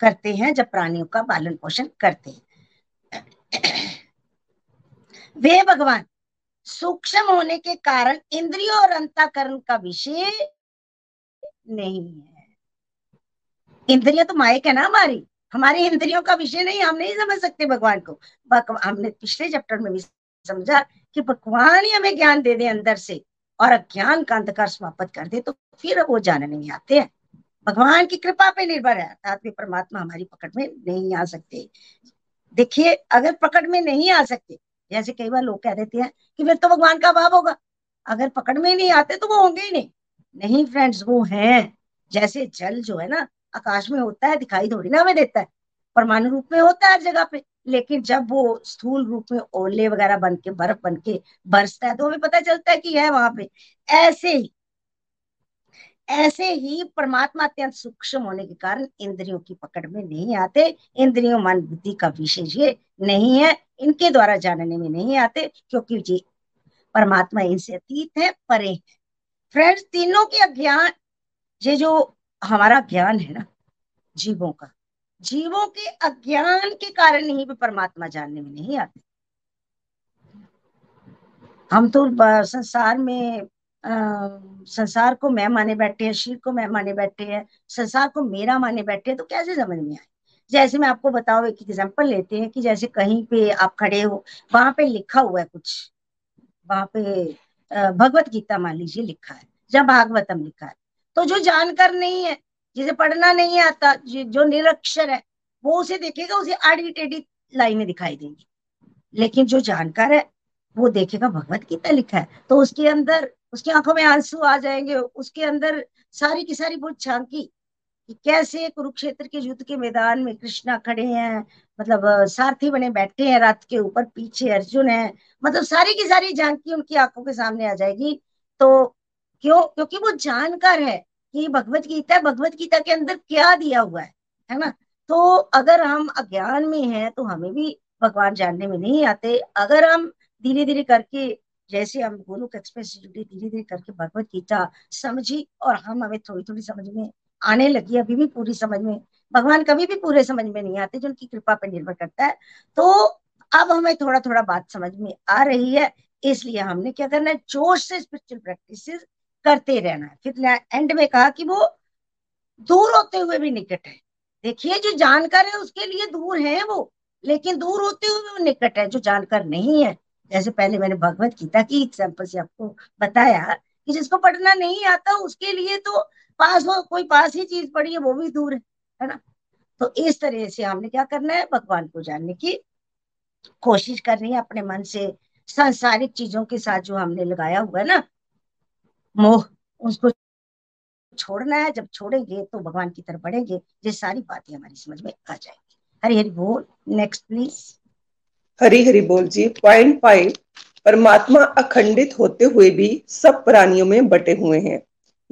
करते हैं। जब प्राणियों का पालन पोषण करते हैं, वे भगवान सूक्ष्म होने के कारण इंद्रियों और अंतःकरण का विषय नहीं है। इंद्रियां तो मायक है ना हमारी, हमारी इंद्रियों का विषय नहीं। हम नहीं समझ सकते भगवान को। हमने पिछले चैप्टर में भी समझा कि भगवान ही हमें ज्ञान दे दे अंदर से और अज्ञान का अंधकार समाप्त कर दे, तो फिर वो जानने नहीं आते हैं। भगवान की कृपा पे निर्भर है, अर्थात भी परमात्मा हमारी पकड़ में नहीं आ सकते। देखिए, अगर पकड़ में नहीं आ सकते, जैसे कई बार लोग कह देते हैं कि फिर तो भगवान का अभाव होगा, अगर पकड़ में नहीं आते तो वो होंगे ही नहीं। नहीं फ्रेंड्स, वो हैं। जैसे जल जो है ना आकाश में होता है, दिखाई थोड़ी ना हमें देता है, परमाणु रूप में होता है हर जगह पे, लेकिन जब वो स्थूल रूप में ओले वगैरह बन के बर्फ बन के बरसता है तो हमें पता चलता है कि है वहां पे। ऐसे ही ऐसे ही परमात्मा अत्यंत सूक्ष्म होने के कारण इंद्रियों की पकड़ में नहीं आते। इंद्रियों मन बुद्धि का विशेष ये नहीं है, इनके द्वारा जानने में नहीं आते, क्योंकि जी परमात्मा इनसे अतीत है, परे है। फ्रेंड्स, तीनों के अज्ञान, ये जो हमारा ज्ञान है ना जीवों का, जीवों के अज्ञान के कारण ही वे परमात्मा जानने में नहीं आते। हम तो संसार में आ, संसार को मैं माने बैठे हैं, शीर को मैं माने बैठे हैं, संसार को मेरा माने बैठे हैं, तो कैसे समझ में आए। जैसे मैं आपको बताऊं, एक एग्जाम्पल लेते हैं कि जैसे कहीं पे आप खड़े हो, वहां पे लिखा हुआ है कुछ, वहां पे भगवद गीता मान लीजिए लिखा है, जब भागवतम लिखा है, तो जो जानकार नहीं है, जिसे पढ़ना नहीं आता, जो निरक्षर है, वो उसे देखेगा, उसे आड़ी टेढ़ी लाइनें दिखाई देंगी। लेकिन जो जानकार है वो देखेगा भगवद गीता लिखा है, तो उसके अंदर, उसकी आंखों में आंसू आ जाएंगे, उसके अंदर सारी की सारी बहुत झांकी कि कैसे कुरुक्षेत्र के युद्ध के मैदान में कृष्णा खड़े हैं, मतलब सारथी बने बैठे हैं रथ के ऊपर, पीछे अर्जुन है, मतलब सारी की सारी झांकी उनकी आंखों के सामने आ जाएगी। तो क्यों? क्योंकि वो जानकार है कि भगवत गीता, भगवत गीता के अंदर क्या दिया हुआ है, है ना। तो अगर हम अज्ञान में हैं तो हमें भी भगवान जानने में नहीं आते। अगर हम धीरे धीरे करके, जैसे हम गोलोक एक्सप्रेस धीरे धीरे करके भगवत गीता समझी, और हम हमें थोड़ी थोड़ी समझ में आने लगी, अभी भी पूरी समझ में, भगवान कभी भी पूरे समझ में नहीं आते, जो उनकी कृपा पर निर्भर करता है। तो अब हमें थोड़ा थोड़ा बात समझ में आ रही है, इसलिए हमने क्या करना है, जोश से स्पिरिचुअल प्रैक्टिसेस करते रहना है। फिर एंड में कहा कि वो दूर होते हुए भी निकट है। देखिए, जो जानकार है उसके लिए दूर है वो, लेकिन दूर होते हुए वो निकट है। जो जानकार नहीं है, जैसे पहले मैंने भगवत गीता की एग्जाम्पल से आपको बताया कि जिसको पढ़ना नहीं आता उसके लिए तो पास हो, कोई पास ही चीज पड़ी है वो भी दूर है, है ना। तो इस तरह से हमने क्या करना है, भगवान को जानने की कोशिश करनी है अपने मन से। सांसारिक चीजों के साथ जो हमने लगाया हुआ है ना मोह, उसको छोड़ना है। जब छोड़ेंगे तो भगवान की तरफ बढ़ेंगे। ये सारी बातें हमारी समझ में आ जाएंगी। हरी हरी बोल। Next please. हरी हरी बोल जी। पॉइंट फाइव, परमात्मा अखंडित होते हुए भी सब प्राणियों में बटे हुए हैं।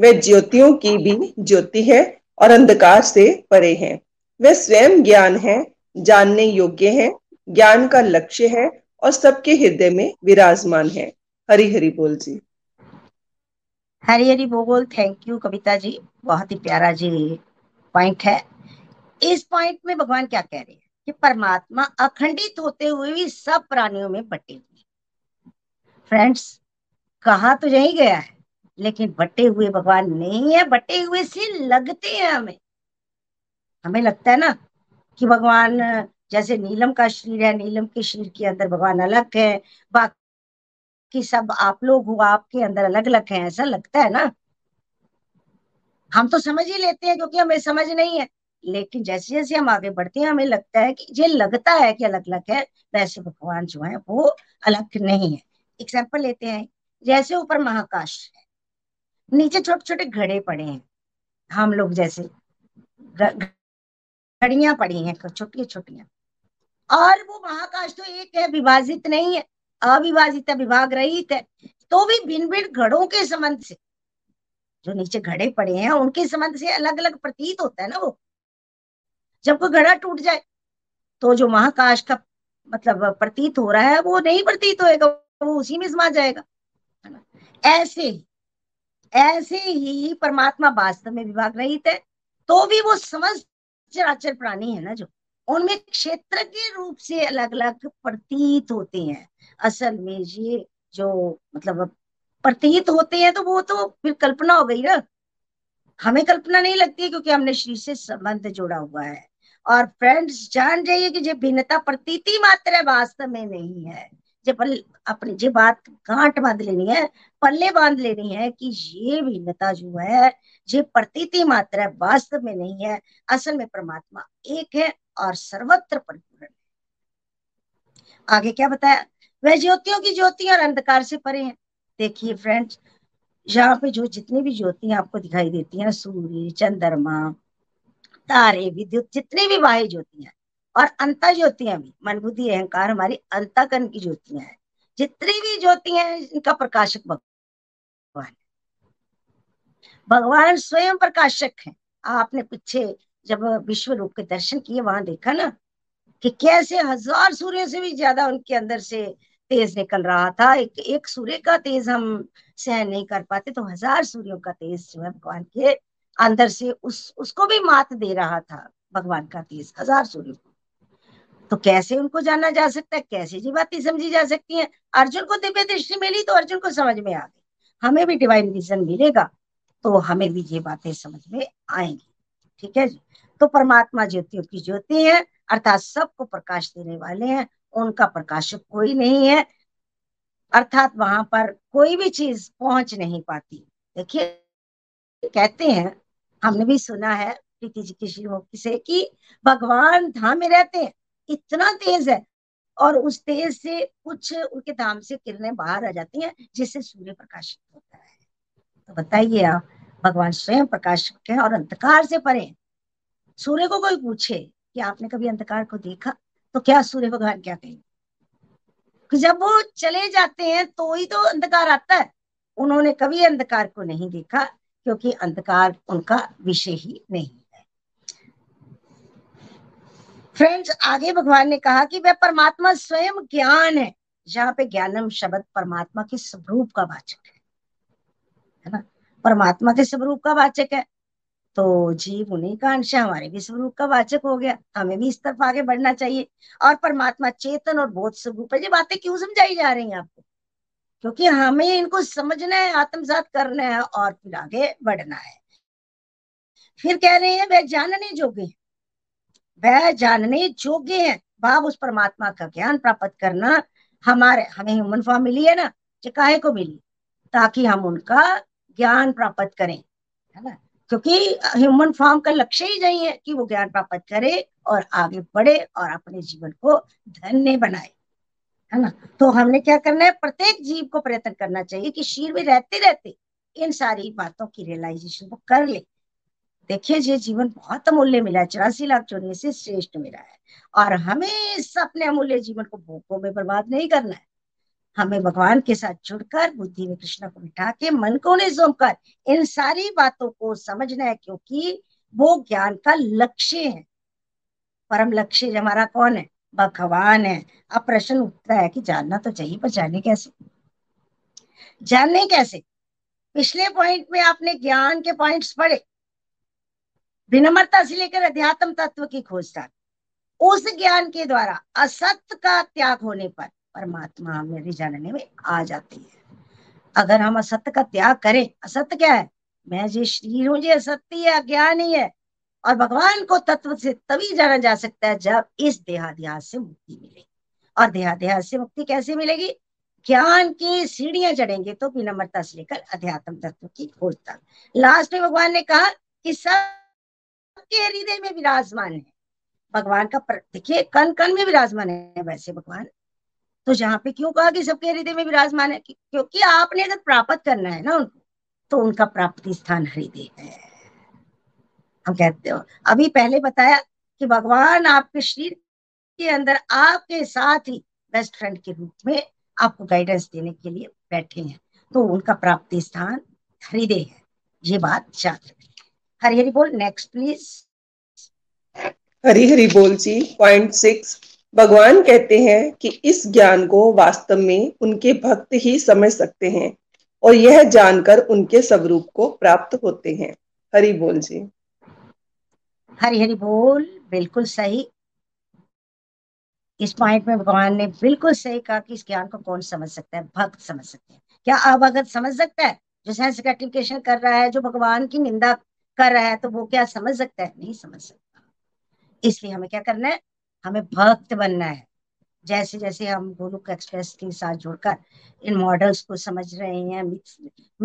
वे ज्योतियों की भी ज्योति है और अंधकार से परे हैं। वे स्वयं ज्ञान है, जानने योग्य हैं, ज्ञान का लक्ष्य है और सबके हृदय में विराजमान है। हरि हरि बोल जी। हरि हरि बोल। थैंक यू कविता जी, बहुत ही प्यारा जी पॉइंट है। इस पॉइंट में भगवान क्या कह रहे हैं कि परमात्मा अखंडित होते हुए भी सब प्राणियों में बटे हुए। फ्रेंड्स, कहा तो यही गया है, लेकिन बटे हुए भगवान नहीं है। बटे हुए से लगते हैं हमें, हमें लगता है ना कि भगवान जैसे नीलम का शरीर है, नीलम के शरीर के अंदर भगवान अलग है, बाकी सब आप लोग हो आपके अंदर अलग अलग है, ऐसा लगता है ना। हम तो समझ ही लेते हैं क्योंकि हमें समझ नहीं है, लेकिन जैसे जैसे हम आगे बढ़ते हैं हमें लगता है कि ये लगता है कि अलग अलग है, वैसे भगवान जो है वो अलग नहीं है। एग्जाम्पल लेते हैं, जैसे ऊपर महाकाश, नीचे छोटे छोटे घड़े पड़े हैं, हम लोग जैसे घड़ियां पड़ी हैं छोटी छोटियां, और वो महाकाश तो एक है, विभाजित नहीं है, अविभाजित है, विभाग रहित है। तो भी भिन्न भिन्न घड़ों के संबंध से, जो नीचे घड़े पड़े हैं उनके संबंध से अलग अलग प्रतीत होता है ना। वो जब कोई घड़ा टूट जाए तो जो महाकाश का मतलब प्रतीत हो रहा है वो नहीं प्रतीत होएगा, वो उसी में समा जाएगा, है ना। ऐसे ऐसे ही परमात्मा वास्तव में विभाग रहित है, तो भी वो समस्त चराचर प्राणी है ना, जो उनमें क्षेत्र के रूप से अलग अलग प्रतीत होते हैं। असल में ये जो मतलब प्रतीत होते हैं तो वो तो फिर कल्पना हो गई ना, हमें कल्पना नहीं लगती क्योंकि हमने शरीर से संबंध जोड़ा हुआ है। और फ्रेंड्स, जान जाइए कि ये भिन्नता प्रतीति मात्र है, वास्तव में नहीं है। जब अपनी जो बात गांठ बांध लेनी है, पल्ले बांध लेनी है कि ये भिन्नता जो है ये प्रतीति मात्र है, वास्तव में नहीं है। असल में परमात्मा एक है और सर्वत्र परिपूर्ण है। आगे क्या बताया, वह ज्योतियों की ज्योति और अंधकार से परे हैं। देखिए फ्रेंड्स, यहाँ पे जो जितनी भी ज्योतियां आपको दिखाई देती है, सूर्य, चंद्रमा, तारे, विद्युत, जितनी भी बाह्य ज्योतियां और अंता ज्योतियां भी, मन बुद्धि अहंकार हमारी अंताकरण की ज्योतियां हैं। जितनी भी ज्योतियां हैं इनका प्रकाशक भगवान भगवान स्वयं प्रकाशक है। आपने पीछे जब विश्व रूप के दर्शन किए वहां देखा ना कि कैसे हजार सूर्य से भी ज्यादा उनके अंदर से तेज निकल रहा था। एक एक सूर्य का तेज हम सहन नहीं कर पाते, तो हजार सूर्यों का तेज जो है भगवान के अंदर से उस उसको भी मात दे रहा था, भगवान का तीस हजार सूर्य। तो कैसे उनको जाना जा सकता है, कैसे ये बातें समझी जा सकती हैं? अर्जुन को दिव्य दृष्टि मिली तो अर्जुन को समझ में आ गई। हमें भी डिवाइन विजन मिलेगा तो हमें भी ये बातें समझ में आएंगी। ठीक है जी। तो परमात्मा ज्योतियों की ज्योति है, अर्थात सबको प्रकाश देने वाले हैं, उनका प्रकाशक कोई नहीं है, अर्थात वहां पर कोई भी चीज पहुंच नहीं पाती। देखिए कहते हैं, हमने भी सुना है प्रीति जी की श्रीमुख से कि भगवान धाम में रहते हैं, इतना तेज है और उस तेज से कुछ उनके धाम से किरणें बाहर आ जाती हैं जिससे सूर्य प्रकाशित होता है। तो बताइए आप, भगवान स्वयं प्रकाशक हैं और अंधकार से परे। सूर्य को कोई पूछे कि आपने कभी अंधकार को देखा तो क्या सूर्य भगवान क्या कहेंगे? कि जब वो चले जाते हैं तो ही तो अंधकार आता है। उन्होंने कभी अंधकार को नहीं देखा क्योंकि अंधकार उनका विषय ही नहीं है। फ्रेंड्स, आगे भगवान ने कहा कि वह परमात्मा स्वयं ज्ञान है, जहाँ पे ज्ञानम शब्द परमात्मा के स्वरूप का वाचक है, है ना? परमात्मा के स्वरूप का वाचक है तो जीव उन्हीं का अंश है, हमारे भी स्वरूप का वाचक हो गया, हमें भी इस तरफ आगे बढ़ना चाहिए। और परमात्मा चेतन और बोध स्वरूप है। ये बातें क्यों समझाई जा रही हैं आपको? क्योंकि हमें इनको समझना है, आत्मसात करना है और फिर आगे बढ़ना है। फिर कह रहे हैं वह जानने योग्य है, वह जानने योग्य है। भाव उस परमात्मा का ज्ञान प्राप्त करना, हमारे हमें ह्यूमन फॉर्म मिली है ना, ये काहे को मिली? ताकि हम उनका ज्ञान प्राप्त करें, है ना? क्योंकि ह्यूमन फॉर्म का लक्ष्य ही यही है कि वो ज्ञान प्राप्त करे और आगे बढ़े और अपने जीवन को धन्य बनाए, है ना? तो हमने क्या करना है, प्रत्येक जीव को प्रयत्न करना चाहिए कि शरीर में रहते रहते इन सारी बातों की रियलाइजेशन वो कर ले। देखिए ये जीवन बहुत अमूल्य मिला है, चौरासी लाख जोड़ने से श्रेष्ठ मिला है और हमें इस अपने अमूल्य जीवन को भूखों में बर्बाद नहीं करना है। हमें भगवान के साथ जुड़कर बुद्धि में कृष्णा को बिठा के मन को उन्हें सौंप कर इन सारी बातों को समझना है, क्योंकि वो ज्ञान का लक्ष्य है। परम लक्ष्य हमारा कौन है? भगवान है। अब प्रश्न उठता है कि जानना तो चाहिए, पर जाने कैसे? जानने कैसे? पिछले पॉइंट में आपने ज्ञान के पॉइंट्स पढ़े, विनम्रता से लेकर अध्यात्म तत्व की खोज तक। उस ज्ञान के द्वारा असत्य का त्याग होने पर परमात्मा हमें जानने में आ जाती है। अगर हम असत्य का त्याग करें, असत्य क्या है? मैं ये शरीर हूँ, ये असत्य है, अज्ञान ही है। और भगवान को तत्व से तभी जाना जा सकता है जब इस देहाध्यास से मुक्ति मिले। और देहाध्यास से मुक्ति कैसे मिलेगी? ज्ञान की सीढ़ियां चढ़ेंगे तो विनम्रता से लेकर अध्यात्म तत्व की खोज तक। लास्ट में भगवान ने कहा कि सबके हृदय में विराजमान है भगवान का। देखिए कण कण में विराजमान है वैसे भगवान। तो यहाँ पे क्यों कहा कि सबके हृदय में विराजमान है? क्योंकि आपने अगर प्राप्त करना है ना उनको, तो उनका प्राप्ति स्थान हृदय है। हम कहते हो अभी पहले बताया कि भगवान आपके शरीर के अंदर आपके साथ ही बेस्ट फ्रेंड के रूप में आपको गाइडेंस देने के लिए बैठे हैं, तो उनका प्राप्ति स्थान हृदय है। ये बात याद रखें। हरी हरी बोल। Next please. हरी हरी बोल जी। पॉइंट सिक्स, भगवान कहते हैं कि इस ज्ञान को वास्तव में उनके भक्त ही समझ सकते हैं और यह जानकर उनके स्वरूप को प्राप्त होते हैं। हरि बोल जी। हरि हरि बोल। बिल्कुल सही। इस पॉइंट में भगवान ने बिल्कुल सही कहा कि इस ज्ञान को कौन समझ सकता है? भक्त समझ सकते हैं। क्या अभक्त समझ सकता है? जो साइंस का क्रिटिसिज्म कर रहा है, जो भगवान की निंदा कर रहा है, तो वो क्या समझ सकता है? नहीं समझ सकता। इसलिए हमें क्या करना है? हमें भक्त बनना है। जैसे जैसे हम गोलोक एक्सप्रेस के साथ जुड़कर इन मॉडल्स को समझ रहे हैं, मिथ्स,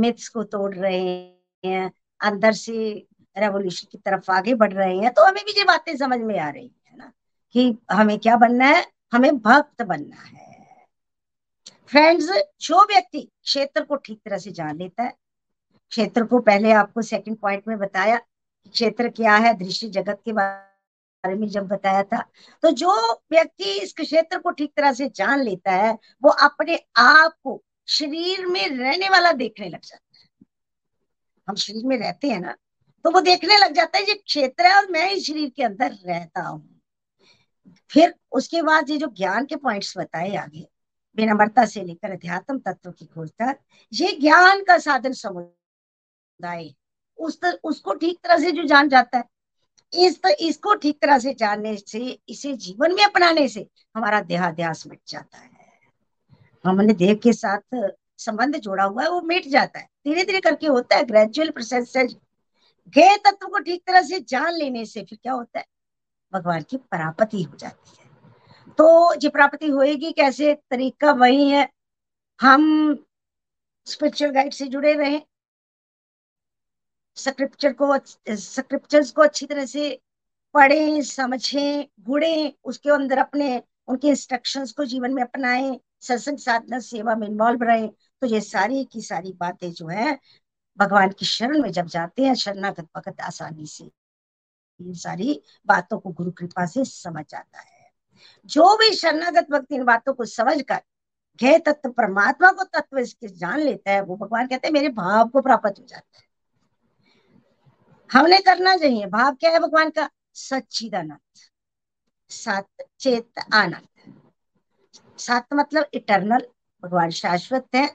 मिथ्स को तोड़ रहे हैं, अंदर से रेवोल्यूशन की तरफ आगे बढ़ रहे हैं, तो हमें भी ये बातें समझ में आ रही है ना कि हमें क्या बनना है? हमें भक्त बनना है। फ्रेंड्स, जो व्यक्ति क्षेत्र को ठीक तरह से जान लेता है, क्षेत्र को पहले आपको सेकेंड पॉइंट में बताया क्षेत्र क्या है, दृश्य जगत के बारे बारे में जब बताया था, तो जो व्यक्ति इस क्षेत्र को ठीक तरह से जान लेता है वो अपने आप को शरीर में रहने वाला देखने लग जाता है। हम शरीर में रहते हैं ना, तो वो देखने लग जाता है ये क्षेत्र है और मैं इस शरीर के अंदर रहता हूँ। फिर उसके बाद ये जो ज्ञान के पॉइंट्स बताए आगे, विनम्रता से लेकर अध्यात्म तत्व की खोज तक, ये ज्ञान का साधन समुदाय उस तर, उसको ठीक तरह से जो जान जाता है, इस तो इसको ठीक तरह से जानने से, इसे जीवन में अपनाने से हमारा देहाध्यास मिट जाता है। हमने देह के साथ संबंध जोड़ा हुआ है, वो मिट जाता है। धीरे धीरे करके होता है, ग्रेजुअल प्रोसेस से। गए तत्व को ठीक तरह से जान लेने से फिर क्या होता है, भगवान की प्राप्ति हो जाती है। तो जी प्राप्ति होएगी कैसे, तरीका वही है, हम स्पिरिचुअल गाइड से जुड़े रहे, स्क्रिप्चर को स्क्रिप्चर्स को अच्छी तरह से पढ़ें, समझें, घुड़ें, उसके अंदर अपने उनके इंस्ट्रक्शंस को जीवन में अपनाएं, सत्संग साधना सेवा में इन्वॉल्व रहें। तो ये सारी की सारी बातें जो है, भगवान की शरण में जब जाते हैं शरणागत भक्त आसानी से इन सारी बातों को गुरु कृपा से समझ आता है। जो भी शरणागत भक्त इन बातों को समझ कर गह तत्व परमात्मा को तत्व इसके जान लेता है, वो भगवान कहते हैं मेरे भाव को प्राप्त हो जाता है। हमने करना चाहिए, भाव क्या है भगवान का, सच्चिदानंद, सत चेत आनंद। सत मतलब इटरनल, भगवान शाश्वत है,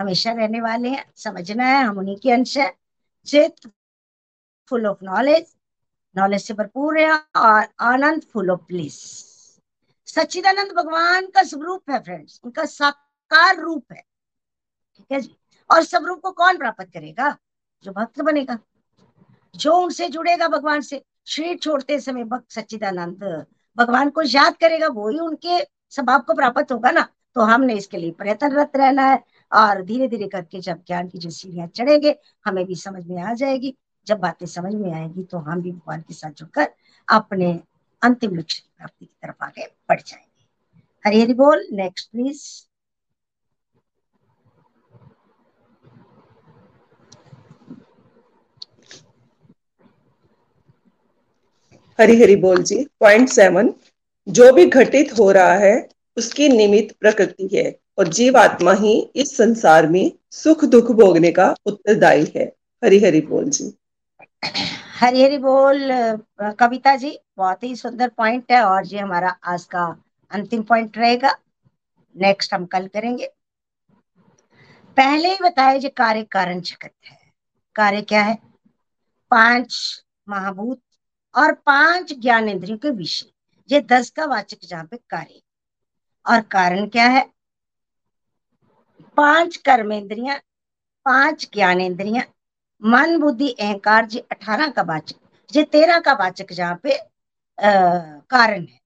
हमेशा रहने वाले हैं, समझना है हम उन्हीं के अंश है। चेत फुल ऑफ नॉलेज, नॉलेज से भरपूर है, और आनंद फुल ऑफ ब्लिस। सच्चिदानंद भगवान का स्वरूप है फ्रेंड्स, उनका साकार रूप है, ठीक है जी। और स्वरूप को कौन प्राप्त करेगा, जो भक्त बनेगा, जो उनसे जुड़ेगा भगवान से। शरीर छोड़ते समय भक्त सच्चिदानंद भगवान को याद करेगा, वो ही उनके स्वभाव को प्राप्त होगा ना। तो हमने इसके लिए प्रयत्नरत रहना है, और धीरे धीरे करके जब ज्ञान की जो सीढ़ियां चढ़ेंगे हमें भी समझ में आ जाएगी। जब बातें समझ में आएगी तो हम भी भगवान के साथ जुड़कर अपने अंतिम लक्ष्य की प्राप्ति की तरफ आगे बढ़ जाएंगे। हरि हरि बोल। Next please. हरि हरि बोल जी। पॉइंट सेवन, जो भी घटित हो रहा है उसकी निमित्त प्रकृति है, और जीवात्मा ही इस संसार में सुख दुख भोगने का उत्तरदायी है। हरि हरि बोल जी। हरि हरि बोल कविता जी, बहुत ही सुंदर पॉइंट है, और ये हमारा आज का अंतिम पॉइंट रहेगा। नेक्स्ट हम कल करेंगे। पहले ही बताया जो कार्य कारण जगत है, कार्य क्या है, पांच महाभूत और पांच ज्ञान इंद्रियों के विषय, ये दस का वाचक जहाँ पे कार्य, और कारण क्या है, पांच कर्मेंद्रियां, पांच ज्ञान इंद्रियां, मन बुद्धि अहंकार, जी अठारह का वाचक, ये तेरह का वाचक जहाँ पे अः कारण है,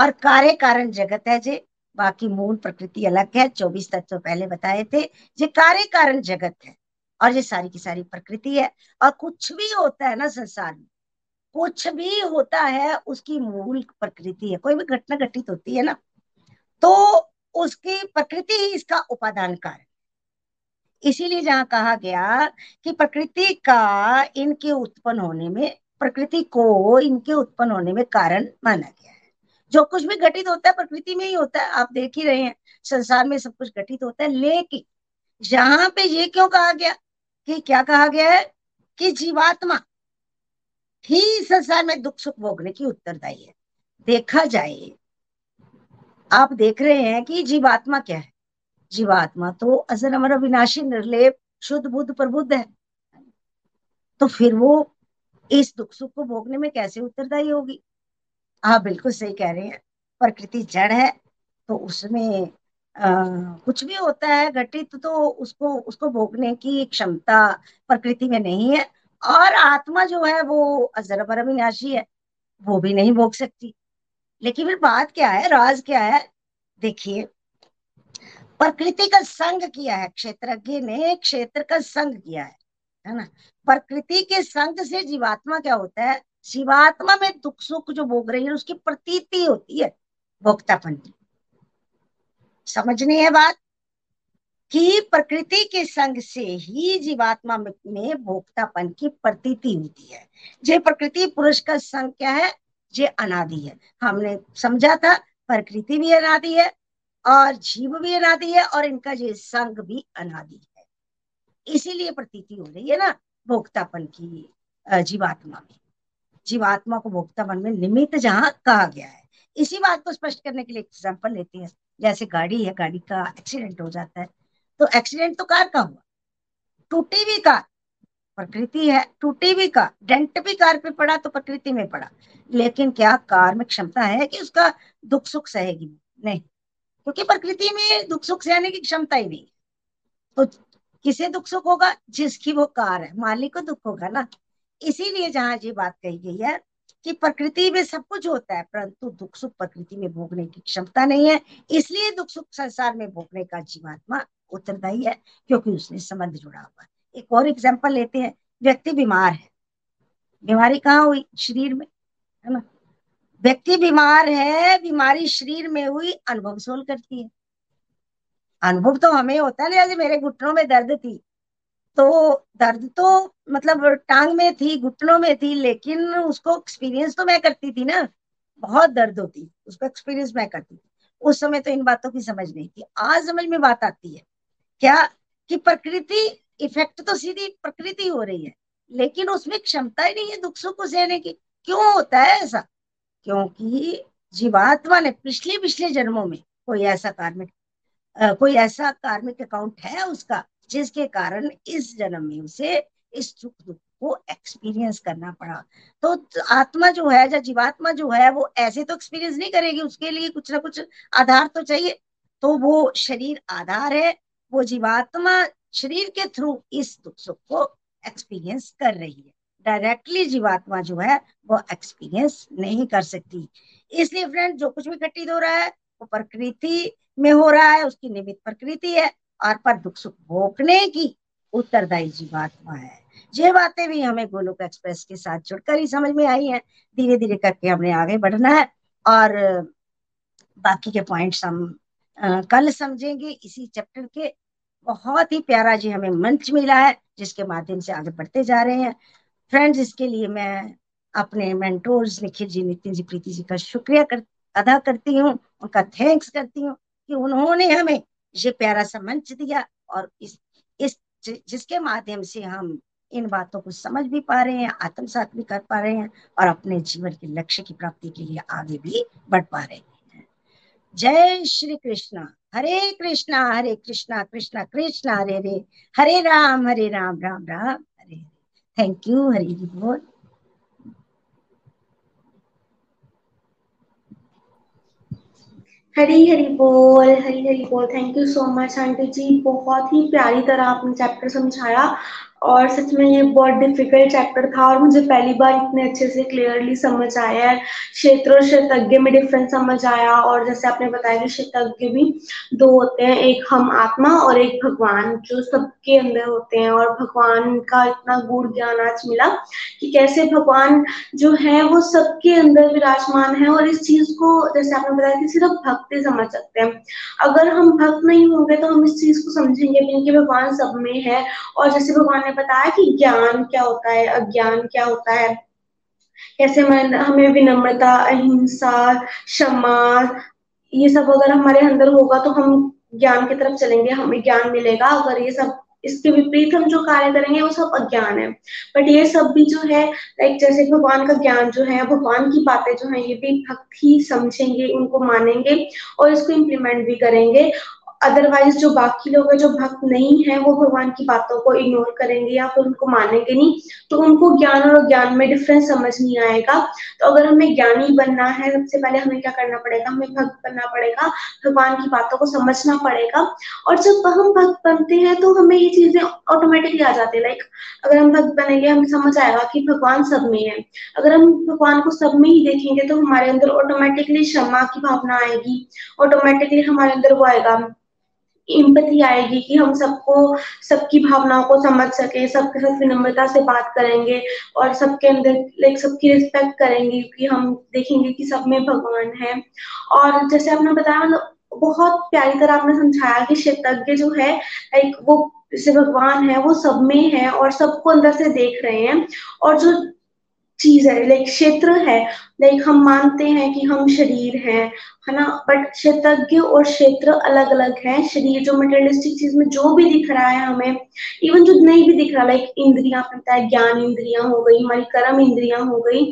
और कार्य कारण जगत है जी, बाकी मूल प्रकृति अलग है। चौबीस तत्व पहले बताए थे, ये कार्य कारण जगत है, और ये सारी की सारी प्रकृति है। और कुछ भी होता है ना संसार में, कुछ भी होता है उसकी मूल प्रकृति है। कोई भी घटना घटित होती है ना, तो उसकी प्रकृति ही इसका उपादान कारण। इसीलिए जहाँ कहा गया कि प्रकृति का इनके उत्पन्न होने में, प्रकृति को इनके उत्पन्न होने में कारण माना गया है। जो कुछ भी घटित होता है प्रकृति में ही होता है, आप देख ही रहे हैं संसार में सब कुछ घटित होता है। लेकिन यहाँ पे ये क्यों कहा गया कि क्या कहा गया है कि जीवात्मा ही संसार में दुख सुख भोगने की उत्तरदायी है। देखा जाए, आप देख रहे हैं कि जीवात्मा क्या है, जीवात्मा तो अजर अमर अविनाशी निर्लेप शुद्ध बुद्ध प्रबुद्ध है, तो फिर वो इस दुख सुख को भोगने में कैसे उत्तरदायी होगी। आप बिल्कुल सही कह रहे हैं, प्रकृति जड़ है, तो उसमें आ, कुछ भी होता है घटित तो उसको उसको भोगने की क्षमता प्रकृति में नहीं है। और आत्मा जो है वो अजर अमर अविनाशी है, वो भी नहीं भोग सकती। लेकिन फिर बात क्या है, राज क्या है, देखिए प्रकृति का संग किया है, क्षेत्रज्ञ ने क्षेत्र का संग किया है, है ना। प्रकृति के संग से जीवात्मा क्या होता है, जीवात्मा में दुख सुख जो भोग रही है उसकी प्रतीति होती है, भोक्तापन। समझनी है बात कि प्रकृति के संग से ही जीवात्मा में भोक्तापन की प्रतीति होती है। जे प्रकृति पुरुष का संग क्या है, जे अनादि है। हमने समझा था प्रकृति भी अनादि है और जीव भी अनादि है और इनका ये संग भी अनादि है। इसीलिए प्रतीति हो रही है ना भोक्तापन की जीवात्मा में, जीवात्मा को भोक्तापन में निमित्त जहाँ कहा गया है। इसी बात को स्पष्ट करने के लिए एग्जाम्पल लेते हैं। जैसे गाड़ी है, गाड़ी का एक्सीडेंट हो जाता है, तो एक्सीडेंट तो कार का हुआ, टूटी हुई कार प्रकृति है, टूटी भी कार, डेंट भी कार पे पड़ा तो प्रकृति में पड़ा, लेकिन क्या कार में क्षमता है कि उसका दुख सुख सहेगी? नहीं, क्योंकि प्रकृति में दुख सुख सहने की क्षमता ही नहीं। तो किसे दुख सुख होगा? जिसकी वो कार है, मालिक को दुख होगा ना। इसीलिए जहां ये बात कही गई है कि प्रकृति में सब कुछ होता है, परंतु दुख सुख प्रकृति में भोगने की क्षमता नहीं है, इसलिए दुख सुख संसार में भोगने का जीवात्मा उत्तरदायी है, क्योंकि उसने संबंध जुड़ा हुआ है। एक और एग्जाम्पल लेते हैं, व्यक्ति बीमार है, बीमारी कहाँ हुई? शरीर में, है ना। व्यक्ति बीमार है, बीमारी शरीर में हुई, अनुभव सोल करती है। अनुभव तो हमें होता है ना, जैसे मेरे घुटनों में दर्द थी, तो दर्द तो मतलब टांग में थी, घुटनों में थी, लेकिन उसको एक्सपीरियंस तो मैं करती थी ना, बहुत दर्द होती, उसको एक्सपीरियंस मैं करती थी। उस समय तो इन बातों की समझ नहीं थी, आज समझ में बात आती है क्या कि प्रकृति इफेक्ट तो सीधी प्रकृति हो रही है, लेकिन उसमें क्षमता ही नहीं है दुख सुख को सहने की। क्यों होता है ऐसा? क्योंकि जीवात्मा ने पिछले पिछले जन्मों में कोई ऐसा कार्मिक आ, कोई ऐसा कार्मिक अकाउंट है उसका, जिसके कारण इस जन्म में उसे इस सुख दुख को एक्सपीरियंस करना पड़ा। तो आत्मा जो है या जीवात्मा जो है वो ऐसे तो एक्सपीरियंस नहीं करेगी, उसके लिए कुछ ना कुछ आधार तो चाहिए। तो वो शरीर आधार है, वो जीवात्मा शरीर के थ्रू इस दुख सुख को एक्सपीरियंस कर रही है, डायरेक्टली जीवात्मा जो है वो एक्सपीरियंस नहीं कर सकती। इसलिए फ्रेंड, जो कुछ भी घटित हो रहा है वो प्रकृति में हो रहा है, उसकी निमित्त प्रकृति है, और पर दुख सुख भोगने की उत्तरदायी जीवात्मा है। ये बातें भी हमें गोलोक एक्सप्रेस के साथ जुड़कर ही समझ में आई हैं। धीरे धीरे करके हमने आगे बढ़ना है और बाकी के पॉइंट्स हम कल समझेंगे। इसी चैप्टर के बहुत ही प्यारा जी हमें मंच मिला है, जिसके माध्यम से आगे बढ़ते जा रहे हैं फ्रेंड्स। इसके लिए मैं अपने मेंटोर्स निखिल जी, नितिन जी, प्रीति जी का शुक्रिया कर, अदा करती हूँ, उनका थैंक्स करती हूँ कि उन्होंने हमें ये प्यारा सा मंच दिया, और इस इस जिसके माध्यम से हम इन बातों को समझ भी पा रहे हैं, आत्मसात भी कर पा रहे हैं, और अपने जीवन के लक्ष्य की प्राप्ति के लिए आगे भी बढ़ पा रहे हैं। जय श्री कृष्ण। हरे कृष्णा हरे कृष्णा, कृष्णा कृष्णा हरे हरे, हरे राम हरे राम, राम राम हरे हरे। Thank you. हरी बोल। हरी हरी बोल, हरी हरी बोल। Thank you so much aunty ji, बहुत ही प्यारी तरह आपने चैप्टर समझाया, और सच में ये बहुत डिफिकल्ट चैप्टर था और मुझे पहली बार इतने अच्छे से क्लियरली समझ आया है। क्षेत्र और क्षेत्रज्ञ में डिफरेंस समझ आया, और जैसे आपने बताया कि क्षेत्रज्ञ भी दो होते हैं, एक हम आत्मा और एक भगवान, जो सबके अंदर होते हैं। और भगवान का इतना गूढ़ ज्ञान आज मिला कि कैसे भगवान जो है वो सबके अंदर विराजमान है, और इस चीज को जैसे आपने बताया कि सिर्फ भक्त ही समझ सकते हैं। अगर हम भक्त नहीं होंगे तो हम इस चीज को समझेंगे नहीं कि भगवान सब में है। और जैसे भगवान बताया कि ज्ञान क्या होता है, अज्ञान क्या होता है, कैसे मन हमें विनम्रता, अहिंसा, क्षमा, ये सब अगर हमारे अंदर होगा तो हम ज्ञान की तरफ चलेंगे, हमें ज्ञान मिलेगा। अगर ये सब इसके विपरीत हम जो कार्य करेंगे वो सब अज्ञान है। बट ये सब भी जो है लाइक जैसे भगवान का ज्ञान जो है, भगवान की बातें जो है, ये भी भक्त ही समझेंगे, उनको मानेंगे और इसको इम्प्लीमेंट भी करेंगे। अदरवाइज जो बाकी लोग हैं, जो भक्त नहीं है, वो भगवान की बातों को इग्नोर करेंगे या फिर उनको मानेंगे नहीं, तो उनको ज्ञान और अज्ञान में डिफरेंस समझ नहीं आएगा। तो अगर हमें ज्ञानी बनना है, सबसे पहले हमें क्या करना पड़ेगा? हमें भक्त बनना पड़ेगा, भगवान की बातों को समझना पड़ेगा। और जब हम भक्त बनते हैं तो हमें ये चीजें ऑटोमेटिकली आ जाती है। लाइक अगर हम भक्त बनेंगे, हमें समझ आएगा कि भगवान सब में है। अगर हम भगवान को सब में ही देखेंगे तो हमारे अंदर ऑटोमेटिकली क्षमा की भावना आएगी, ऑटोमेटिकली हमारे अंदर वो आएगा, एम्पैथी आएगी कि हम सबको, सबकी भावनाओं को समझ सके, सबके साथ विनम्रता से बात करेंगे और सबके अंदर लाइक सबकी रिस्पेक्ट करेंगे, कि हम देखेंगे कि सब में भगवान है। और जैसे आपने बताया, मतलब बहुत प्यारी तरह आपने समझाया कि क्षेत्रज्ञ जो है लाइक वो जैसे भगवान है वो सब में है और सबको अंदर से देख रहे हैं। और जो चीज है लाइक क्षेत्र है, लाइक हम मानते हैं कि हम शरीर हैं, है ना, बट क्षेत्रज्ञ और क्षेत्र अलग अलग है। शरीर जो मटेरियलिस्टिक चीज में जो भी दिख रहा है हमें, इवन जो नहीं भी दिख रहा, लाइक इंद्रियां, पता है ज्ञान इंद्रियां हो गई, हमारी कर्म इंद्रियां हो गई,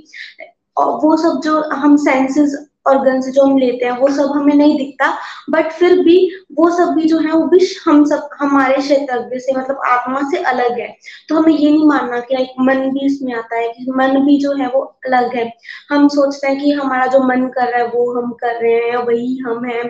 और वो सब जो हम सेंसेस ऑर्गन्स जो हम लेते हैं वो सब हमें नहीं दिखता, बट फिर भी वो सब भी जो है वो भी हम सब हमारे क्षेत्रज्ञ से मतलब आत्मा से अलग है। तो हमें ये नहीं मानना कि लाइक मन भी इसमें आता है कि मन भी जो है वो अलग है। हम सोचते हैं कि हमारा जो मन कर रहा है वो हम कर रहे हैं, वही हम है।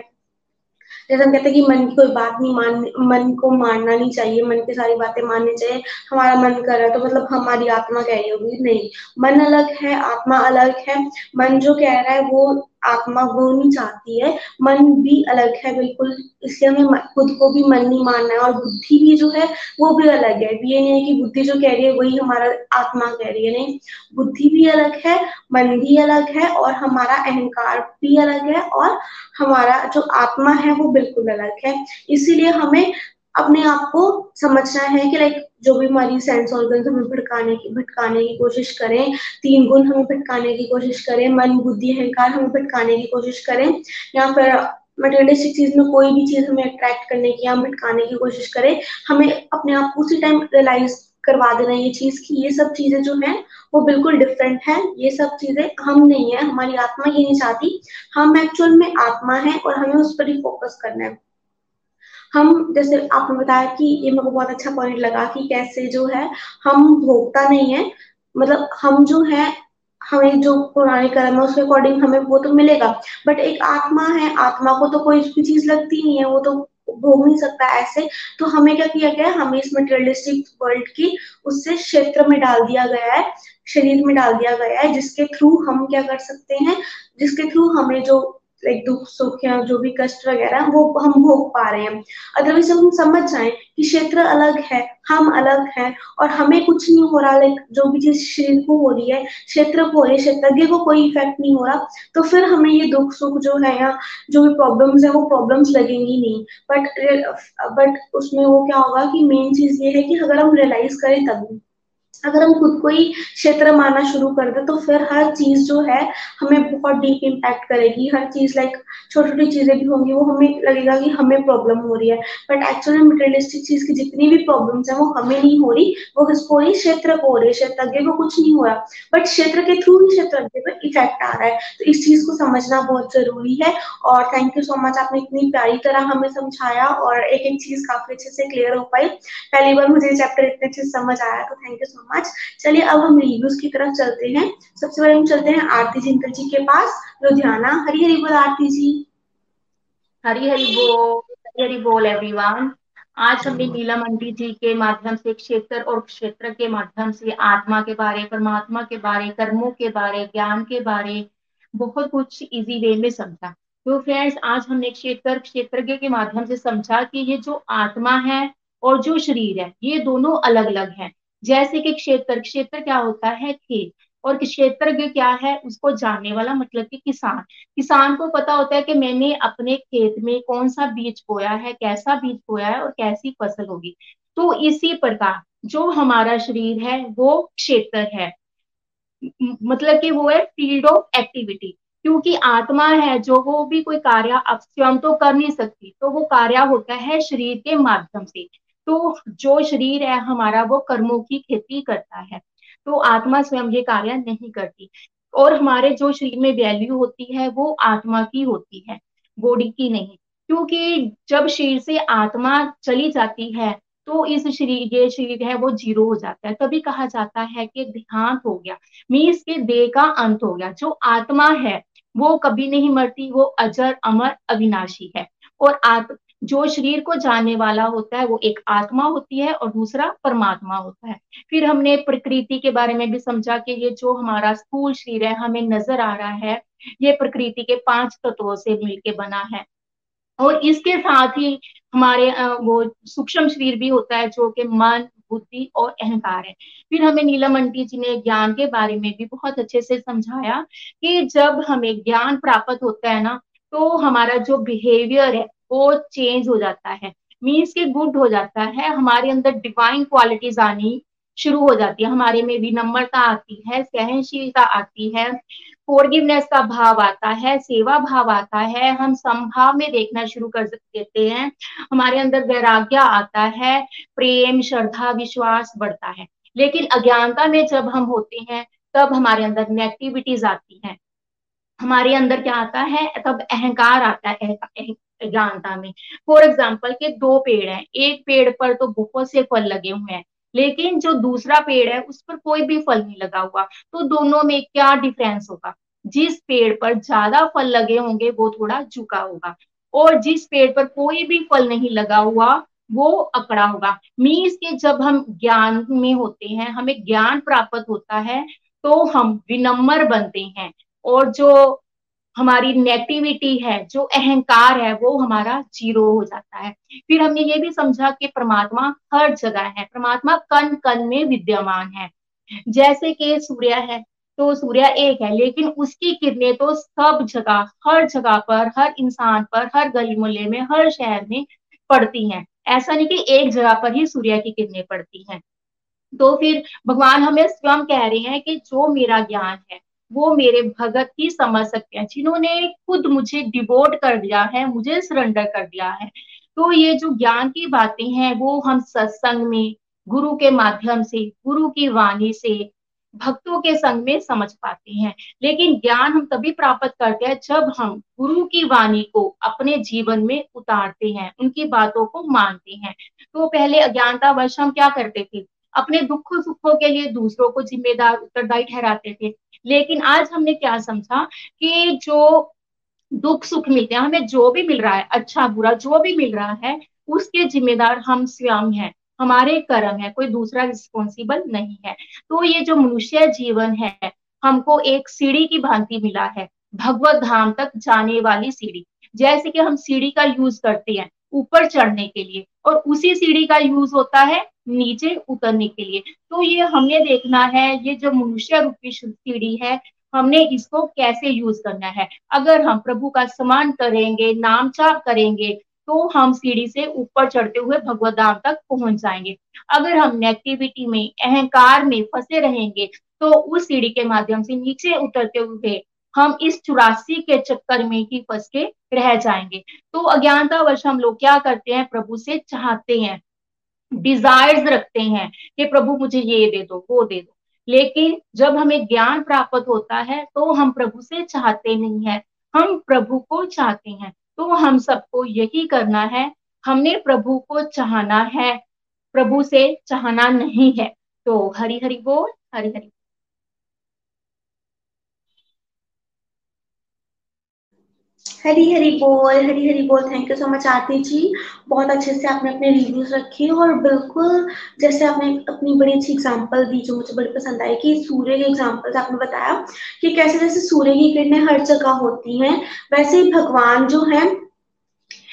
जैसे हम कहते हैं कि मन की कोई बात नहीं मान, मन को मानना नहीं चाहिए, मन की सारी बातें माननी चाहिए, हमारा मन कर रहा है तो मतलब हमारी आत्मा कह रही होगी। नहीं, मन अलग है, आत्मा अलग है। मन जो कह रहा है वो आत्मा वो नहीं चाहती है, मन भी अलग है बिल्कुल। इसलिए हमें खुद को भी मन नहीं मानना है, और बुद्धि भी जो है वो भी अलग है। ये नहीं है कि बुद्धि जो कह रही है वही हमारा आत्मा कह रही है, नहीं, बुद्धि भी अलग है, मन भी अलग है, और हमारा अहंकार भी अलग है, और हमारा जो आत्मा है वो बिल्कुल अलग है। इसीलिए हमें अपने आप को समझना है कि लाइक जो भी हमारी सेंस ऑर्गन्स हमें भटकाने की भटकाने की कोशिश करें, तीन गुण हमें भटकाने की कोशिश करें, मन बुद्धि अहंकार हमें भटकाने की कोशिश करें, या फिर मटेरियलिस्टिक चीज में कोई भी चीज हमें अट्रैक्ट करने की या भटकाने की कोशिश करें, हमें अपने आप को उसी टाइम रियलाइज करवा देना ये चीज कि ये सब चीजें जो है वो बिल्कुल डिफरेंट है। ये सब चीजें हम नहीं है, हमारी आत्मा ये नहीं चाहती, हम एक्चुअल में आत्मा है और हमें उस पर ही फोकस करना है। हम जैसे आपने बताया कि ये मेरे को बहुत अच्छा पॉइंट लगा कि कैसे जो है हम भोगता नहीं है, मतलब हम जो है हमें जो पुराने कर्म है उसके अकॉर्डिंग हमें वो तो मिलेगा, बट एक आत्मा है, आत्मा को तो कोई भी चीज लगती नहीं है, वो तो भोग नहीं सकता ऐसे। तो हमें क्या किया गया, हमें इस मटेरियलिस्टिक वर्ल्ड की उससे क्षेत्र में डाल दिया गया है, शरीर में डाल दिया गया है, जिसके थ्रू हम क्या कर सकते हैं, जिसके थ्रू हमें जो लाइक दुख सुख या जो भी कष्ट वगैरह वो हम भोग पा रहे हैं। अदरवाइज हम समझ जाए कि क्षेत्र अलग है, हम अलग हैं, और हमें कुछ नहीं हो रहा, लाइक जो भी चीज शरीर को हो रही है, क्षेत्र को हो रही है, क्षेत्रज्ञ को कोई इफेक्ट नहीं हो रहा, तो फिर हमें ये दुख सुख जो है या जो भी प्रॉब्लम्स है वो प्रॉब्लम्स लगेंगी नहीं। बट बट उसमें वो क्या होगा कि मेन चीज ये है कि अगर हम रियलाइज करें तभी, अगर हम खुद को ही क्षेत्र मानना शुरू कर दे तो फिर हर चीज जो है हमें बहुत डीप इम्पैक्ट करेगी। हर चीज लाइक छोटी छोटी चीजें भी होंगी वो हमें लगेगा कि हमें प्रॉब्लम हो रही है, बट एक्चुअली मटेरियलिस्टिक चीज की जितनी भी प्रॉब्लम्स हैं वो हमें नहीं हो रही, वो किसको हो रही, क्षेत्र को हो रही है। क्षेत्रज्ञ को कुछ नहीं हो रहा, बट क्षेत्र के थ्रू ही क्षेत्रज्ञ पर इफेक्ट आ रहा है। तो इस चीज को समझना बहुत जरूरी है। और थैंक यू सो मच, आपने इतनी प्यारी तरह हमें समझाया और एक एक चीज काफी अच्छे से क्लियर हो पाई। पहली बार मुझे चैप्टर इतने अच्छे से समझ आया, तो थैंक यू सो मच। चलिए अब हम रिव्यूज की तरफ चलते हैं। सबसे पहले हम चलते हैं आरती जिंदल जी के पास, लुधियाना। हरी हरी बोल आरती जी। हरी हरी बोल, हरी हरी बोल एवरीवन। आज हमने नीलम आंटी जी के माध्यम से क्षेत्र और क्षेत्र के माध्यम से आत्मा के बारे, परमात्मा के बारे, कर्मों के बारे, ज्ञान के बारे बहुत कुछ इजी वे में समझा। तो फ्रेंड्स आज हमने क्षेत्र क्षेत्रज्ञ के माध्यम से समझा कि ये जो आत्मा है और जो शरीर है ये दोनों अलग अलग है। जैसे कि क्षेत्र क्षेत्र क्या होता है, खेत, और क्षेत्रज्ञ क्या है, उसको जानने वाला, मतलब कि किसान। किसान को पता होता है कि मैंने अपने खेत में कौन सा बीज बोया है, कैसा बीज बोया है और कैसी फसल होगी। तो इसी प्रकार जो हमारा शरीर है वो क्षेत्र है, मतलब कि वो है फील्ड ऑफ एक्टिविटी। क्योंकि आत्मा है जो वो भी कोई कार्य अब स्वयं तो कर नहीं सकती, तो वो कार्य होता है शरीर के माध्यम से। तो जो शरीर है हमारा वो कर्मों की खेती करता है, तो आत्मा स्वयं ये कार्य नहीं करती। और हमारे जो शरीर में वैल्यू होती है वो आत्मा की होती है, बॉडी की नहीं। क्योंकि जब शरीर से आत्मा चली जाती है तो इस शरीर, ये शरीर है वो जीरो हो जाता है। तभी कहा जाता है कि देहांत हो गया, मीन्स के देह का अंत हो गया। जो आत्मा है वो कभी नहीं मरती, वो अजर अमर अविनाशी है। और आत्मा, जो शरीर को जानने वाला होता है वो एक आत्मा होती है और दूसरा परमात्मा होता है। फिर हमने प्रकृति के बारे में भी समझा कि ये जो हमारा स्थूल शरीर है हमें नजर आ रहा है ये प्रकृति के पांच तत्वों से मिलके बना है। और इसके साथ ही हमारे वो सूक्ष्म शरीर भी होता है जो कि मन, बुद्धि और अहंकार है। फिर हमें नीलम आंटी जी ने ज्ञान के बारे में भी बहुत अच्छे से समझाया कि जब हमें ज्ञान प्राप्त होता है ना तो हमारा जो बिहेवियर है वो चेंज हो जाता है, मीन्स के गुड हो जाता है। हमारे अंदर डिवाइन क्वालिटीज आनी शुरू हो जाती है, हमारे में विनम्रता आती है, सहनशीलता आती है, फॉरगिवनेस का भाव आता है, सेवा भाव आता है, हम समभाव में देखना शुरू कर देते हैं, हमारे अंदर वैराग्य आता है, प्रेम, श्रद्धा, विश्वास बढ़ता है। लेकिन अज्ञानता में जब हम होते हैं तब हमारे अंदर नेगेटिविटीज आती है, हमारे अंदर क्या आता है, तब अहंकार आता है अज्ञानता में। फॉर एग्जाम्पल के दो पेड़ हैं, एक पेड़ पर तो बहुत से फल लगे हुए हैं, लेकिन जो दूसरा पेड़ है उस पर कोई भी फल नहीं लगा हुआ, तो दोनों में क्या डिफरेंस होगा? जिस पेड़ पर ज्यादा फल लगे होंगे वो थोड़ा झुका होगा, और जिस पेड़ पर कोई भी फल नहीं लगा हुआ वो अकड़ा होगा। मींस के जब हम ज्ञान में होते हैं, हमें ज्ञान प्राप्त होता है, तो हम विनम्र बनते हैं, और जो हमारी नेगेटिविटी है, जो अहंकार है, वो हमारा जीरो हो जाता है। फिर हमने ये भी समझा कि परमात्मा हर जगह है, परमात्मा कण कण में विद्यमान है। जैसे कि सूर्य है, तो सूर्य एक है, लेकिन उसकी किरणें तो सब जगह, हर जगह पर, हर इंसान पर, हर गली मोहल्ले में, हर शहर में पड़ती हैं। ऐसा नहीं कि एक जगह पर ही सूर्य की किरणें पड़ती हैं। तो फिर भगवान हमें स्वयं कह रहे हैं कि जो मेरा ज्ञान है वो मेरे भगत ही समझ सकते हैं, जिन्होंने खुद मुझे डिवोट कर दिया है, मुझे सरेंडर कर दिया है। तो ये जो ज्ञान की बातें हैं वो हम सत्संग में, गुरु के माध्यम से, गुरु की वाणी से, भक्तों के संग में समझ पाते हैं। लेकिन ज्ञान हम तभी प्राप्त करते हैं जब हम गुरु की वाणी को अपने जीवन में उतारते हैं, उनकी बातों को मानते हैं। तो पहले अज्ञानतावश हम क्या करते थे, अपने दुख सुखों के लिए दूसरों को जिम्मेदार, उत्तरदायी ठहराते थे। लेकिन आज हमने क्या समझा कि जो दुख सुख मिलते हैं, हमें जो भी मिल रहा है, अच्छा बुरा जो भी मिल रहा है, उसके जिम्मेदार हम स्वयं हैं, हमारे कर्म है, कोई दूसरा रिस्पॉन्सिबल नहीं है। तो ये जो मनुष्य जीवन है हमको एक सीढ़ी की भांति मिला है, भगवत धाम तक जाने वाली सीढ़ी। जैसे कि हम सीढ़ी का यूज करते हैं ऊपर चढ़ने के लिए, और उसी सीढ़ी का यूज होता है नीचे उतरने के लिए। तो ये हमने देखना है, ये जो मनुष्य रूपी सीढ़ी है हमने इसको कैसे यूज करना है। अगर हम प्रभु का सम्मान करेंगे, नाम जाप करेंगे, तो हम सीढ़ी से ऊपर चढ़ते हुए भगवत धाम तक पहुंच जाएंगे। अगर हम नेगेटिविटी में, अहंकार में फंसे रहेंगे, तो उस सीढ़ी के माध्यम से नीचे उतरते हुए हम इस चौरासी के चक्कर में ही फंस के रह जाएंगे। तो अज्ञानतावश हम लोग क्या करते हैं, प्रभु से चाहते हैं, डिजायर्स रखते हैं कि प्रभु मुझे ये दे दो, वो दे दो। लेकिन जब हमें ज्ञान प्राप्त होता है तो हम प्रभु से चाहते नहीं है, हम प्रभु को चाहते हैं। तो हम सबको यही करना है, हमने प्रभु को चाहना है, प्रभु से चाहना नहीं है। तो हरि हरि बोल, हरि हरि। हरी हरी बोल, हरी हरी बोल। Thank you so much Aarti ji, बहुत अच्छे से आपने अपने रिव्यूज रखे, और बिल्कुल जैसे आपने अपनी बड़ी अच्छी एग्जांपल दी जो मुझे बड़ी पसंद आई, कि सूर्य के एग्जांपल आपने बताया कि कैसे जैसे सूर्य की किरणें हर जगह होती हैं, वैसे ही भगवान जो है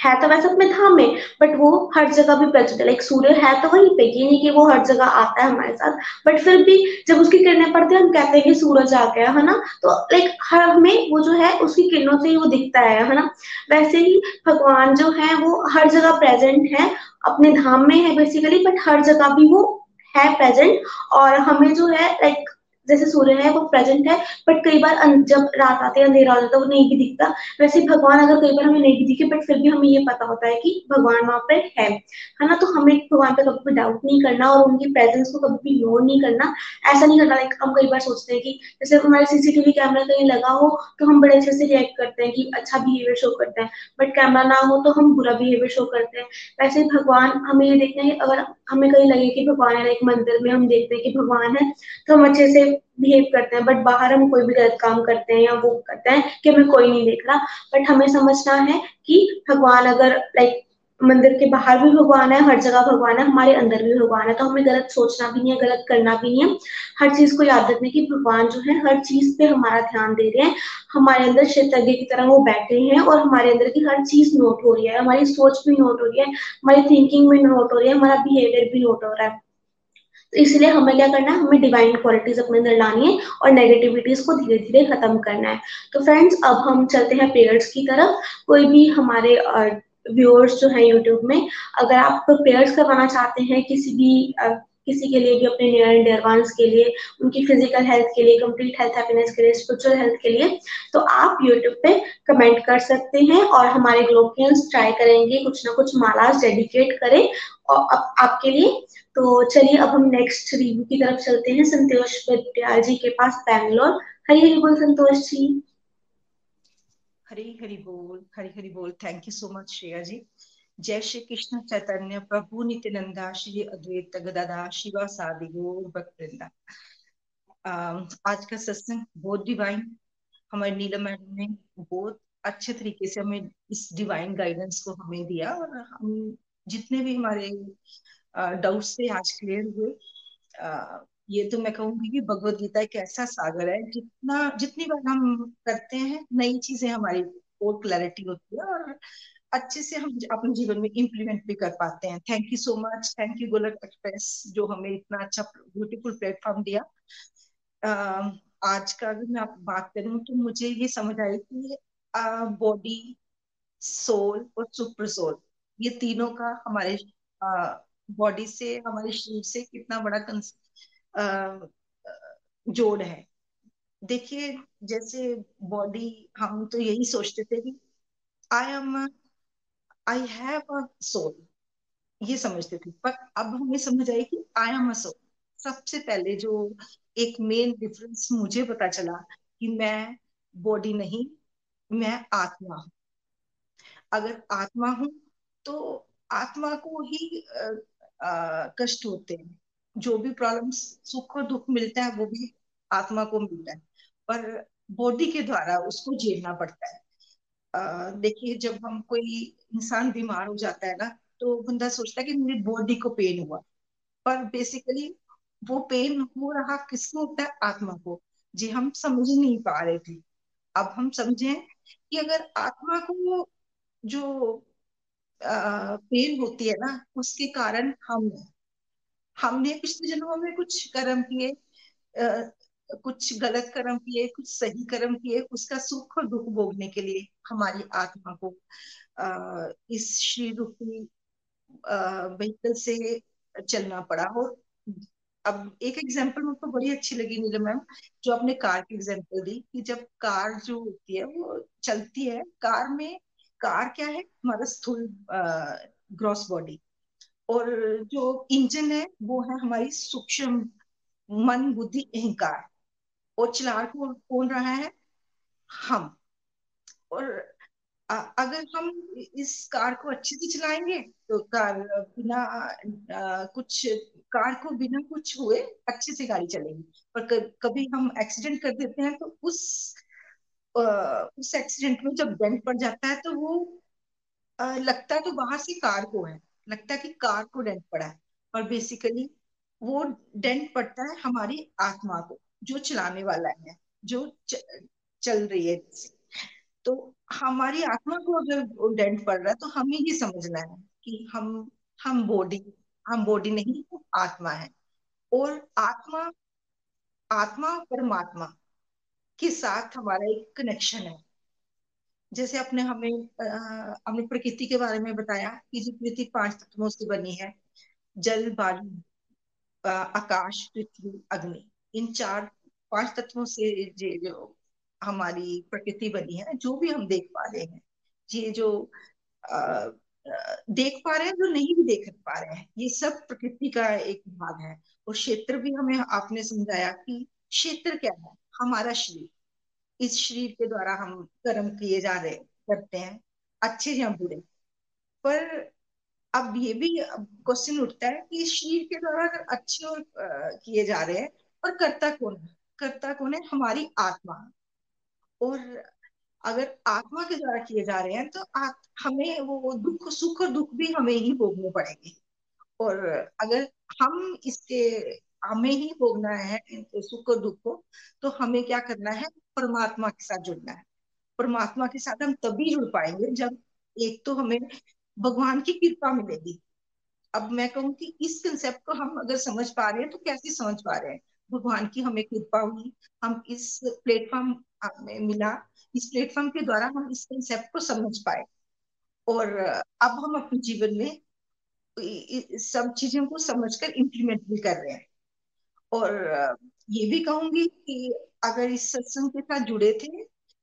है तो वैसे अपने धाम में, बट वो हर जगह भी प्रचलित है। लाइक सूर्य है तो वहीं पे, ये नहीं कि वो हर जगह आता है हमारे साथ, बट फिर भी जब उसकी किरणें पड़ती है हम कहते हैं कि सूरज आ गया, है ना। तो लाइक हर में वो जो है उसकी किरणों से ही वो दिखता है, है ना। वैसे ही भगवान जो है वो हर जगह प्रेजेंट है, अपने धाम में है बेसिकली, बट हर जगह भी वो है प्रेजेंट। और हमें जो है लाइक जैसे सूर्य है वो प्रेजेंट है, बट कई बार जब रात आते अंधेरा हो जाता है वो नहीं भी दिखता, वैसे भगवान अगर कई बार हमें नहीं भी दिखे बट फिर भी हमें ये पता होता है कि भगवान वहां पे है, है ना। तो हमें भगवान पे कभी भी डाउट नहीं करना, और उनकी प्रेजेंस को कभी भी इग्नोर नहीं करना। ऐसा नहीं करना लाइक हम कई बार सोचते हैं कि जैसे हमारे सीसीटीवी कैमरा कहीं लगा हो तो हम बड़े अच्छे से रिएक्ट करते हैं कि अच्छा बिहेवियर शो करते हैं, बट कैमरा ना हो तो हम बुरा बिहेवियर शो करते हैं। वैसे भगवान हमें ये देखना है, अगर हमें कहीं लगे कि भगवान है, लाइक मंदिर में हम देखते हैं कि भगवान है तो हम अच्छे से बिहेव करते हैं, बट बाहर हम कोई भी गलत काम करते हैं या वो करते हैं कि हमें कोई नहीं देख रहा। बट हमें समझना है कि भगवान अगर लाइक मंदिर के बाहर भी भगवान है, हर जगह भगवान है, हमारे अंदर भी भगवान है, तो हमें गलत सोचना भी नहीं है, गलत करना भी नहीं है। हर चीज को याद रखने की भगवान जो है हर चीज पे हमारा ध्यान दे रहे हैं, हमारे अंदर क्षेत्रज्ञ की तरह वो बैठे हैं, और हमारे अंदर की हर चीज नोट हो रही है, हमारी सोच भी नोट हो रही है, हमारी थिंकिंग भी नोट हो रही है, हमारा बिहेवियर भी नोट हो रहा है। तो इसलिए हमें क्या करना है, हमें डिवाइन क्वालिटीज अपने अंदर लानी है और नेगेटिविटीज को धीरे धीरे खत्म करना है। तो फ्रेंड्स अब हम चलते हैं प्रेयर्स की तरफ। कोई भी हमारे व्यूअर्स जो है यूट्यूब में, अगर आप प्रेयर्स करवाना चाहते हैं किसी भी किसी के लिए भी, अपने नियर एंड डियर वंस के लिए, उनकी फिजिकल हेल्थ के लिए, कंप्लीट हेल्थ हैप्पीनेस के लिए, स्पिरिचुअल हेल्थ के लिए, तो आप यूट्यूब पे कमेंट कर सकते हैं, और हमारे गोलोकियंस ट्राई करेंगे कुछ ना कुछ मालाज डेडिकेट करें और आप, आपके लिए। तो चलिए अब हम नेक्स्ट रिव्यू की तरफ चलते हैं, संतोष जी के पास, बैंगलोर। हरी हरी बोल संतोष जी। हरी हरि बोल, हरी हरि बोल। Thank you so much Shreya ji. जय श्री कृष्ण चैतन्य प्रभु नित्यानंद श्री अद्वैत गदाधर श्रीवास आदि गौर भक्तवृंदा। आज का सत्संग बहुत डिवाइन, हमारे नीलम मैडम ने बहुत अच्छे तरीके से हमें इस डिवाइन गाइडेंस को हमें दिया और हम जितने भी हमारे डाउट्स थे आज क्लियर हुए। आ, ये तो मैं कहूंगी कि भगवद गीता एक ऐसा सागर है, जितना जितनी बार हम करते हैं नई चीजें हमारी और क्लैरिटी होती है और अच्छे से हम अपने जीवन में इम्प्लीमेंट भी कर पाते हैं। Thank you so much, thank you Golok express जो हमें इतना अच्छा ब्यूटीफुल प्लेटफॉर्म दिया। आ, आज का अगर मैं आप बात करूं तो मुझे ये समझ आई कि बॉडी, सोल और सुपर सोल, ये तीनों का हमारे बॉडी से, हमारे शरीर से कितना बड़ा आ, जोड़ है। देखिए जैसे बॉडी, हम तो यही सोचते थे कि I am I have a soul, ये समझते थे, पर अब हमें समझ आई कि आई एम अ सोल। सबसे पहले जो एक मेन डिफरेंस मुझे पता चला कि मैं बॉडी नहीं, मैं आत्मा हूँ। अगर आत्मा हूँ तो आत्मा को ही आ, आ, कष्ट होते हैं, जो भी प्रॉब्लम्स, सुख और दुख मिलता है वो भी आत्मा को मिलता है, पर बॉडी के द्वारा उसको झेलना पड़ता है। देखिए जब हम कोई इंसान बीमार हो जाता है ना तो बंदा सोचता है कि मेरी बॉडी को पेन हुआ, पर बेसिकली वो पेन हो रहा किसको होता है? आत्मा को। जी हम समझ नहीं पा रहे थे, अब हम समझे कि अगर आत्मा को जो आ, पेन होती है ना उसके कारण हम हमने पिछले जन्मों में कुछ कर्म किए, कुछ गलत कर्म किए, कुछ सही कर्म किए, उसका सुख और दुख भोगने के लिए हमारी आत्मा को आ, इस शरीर रूपी व्हीकल से चलना पड़ा। और अब एक एग्जाम्पल मुझको तो बड़ी अच्छी लगी नीलम मैम, जो आपने कार की एग्जाम्पल दी कि जब कार जो होती है वो चलती है, कार में कार क्या है? हमारा स्थूल ग्रॉस बॉडी, और जो इंजन है वो है हमारी सूक्ष्म मन बुद्धि अहंकार, और चला कौन रहा है? हम। और अगर हम इस कार को अच्छे से चलाएंगे तो कार बिना आ, कुछ कार को बिना कुछ हुए अच्छे से गाड़ी चलेगी, पर कभी हम एक्सीडेंट कर देते हैं तो उस आ, उस एक्सीडेंट में जब डेंट पड़ जाता है तो वो आ, लगता है तो बाहर से कार को है, लगता है कि कार को डेंट पड़ा है, पर बेसिकली वो डेंट पड़ता है हमारी आत्मा को, जो चलाने वाला है, जो च, चल रही है। तो हमारी आत्मा को अगर डेंट पड़ रहा है तो हमें ये समझना है कि हम हम बॉडी हम बॉडी नहीं, आत्मा है। और आत्मा आत्मा परमात्मा के साथ हमारा एक कनेक्शन है। जैसे आपने हमें हमने प्रकृति के बारे में बताया कि जो प्रकृति पांच तत्वों से बनी है, जल, वायु, आकाश, पृथ्वी, अग्नि, इन चार पांच तत्वों से जो हमारी प्रकृति बनी है, जो भी हम देख पा रहे हैं, ये जो आ, देख पा रहे हैं, जो नहीं भी देख पा रहे हैं, ये सब प्रकृति का एक भाग है। और क्षेत्र भी हमें आपने समझाया कि क्षेत्र क्या है? हमारा शरीर, इस शरीर के द्वारा हम कर्म किए जा रहे करते हैं, अच्छे या बुरे। पर अब ये भी क्वेश्चन उठता है कि शरीर के द्वारा अगर अच्छे और किए जा रहे हैं, और कर्ता कौन है? कर्ता कौन है? हमारी आत्मा। और अगर आत्मा के द्वारा किए जा रहे हैं तो हमें वो दुख, सुख और दुख भी हमें ही भोगने पड़ेंगे। और अगर हम इसके हमें ही भोगना है सुख और दुख को, तो हमें क्या करना है? परमात्मा के साथ जुड़ना है। परमात्मा के साथ हम तभी जुड़ पाएंगे जब एक तो हमें भगवान की कृपा मिलेगी। अब मैं कहूँ कि इस कंसेप्ट को हम अगर समझ पा रहे हैं तो कैसे समझ पा रहे हैं? भगवान की हमें कृपा हुई, हम इस प्लेटफॉर्म हमें मिला, इस प्लेटफॉर्म के द्वारा हम इस कंसेप्ट को समझ पाए, और अब हम अपने जीवन में सब चीजों को समझकर इम्प्लीमेंट भी कर रहे हैं। और ये भी कहूंगी कि अगर इस सत्संग के साथ जुड़े थे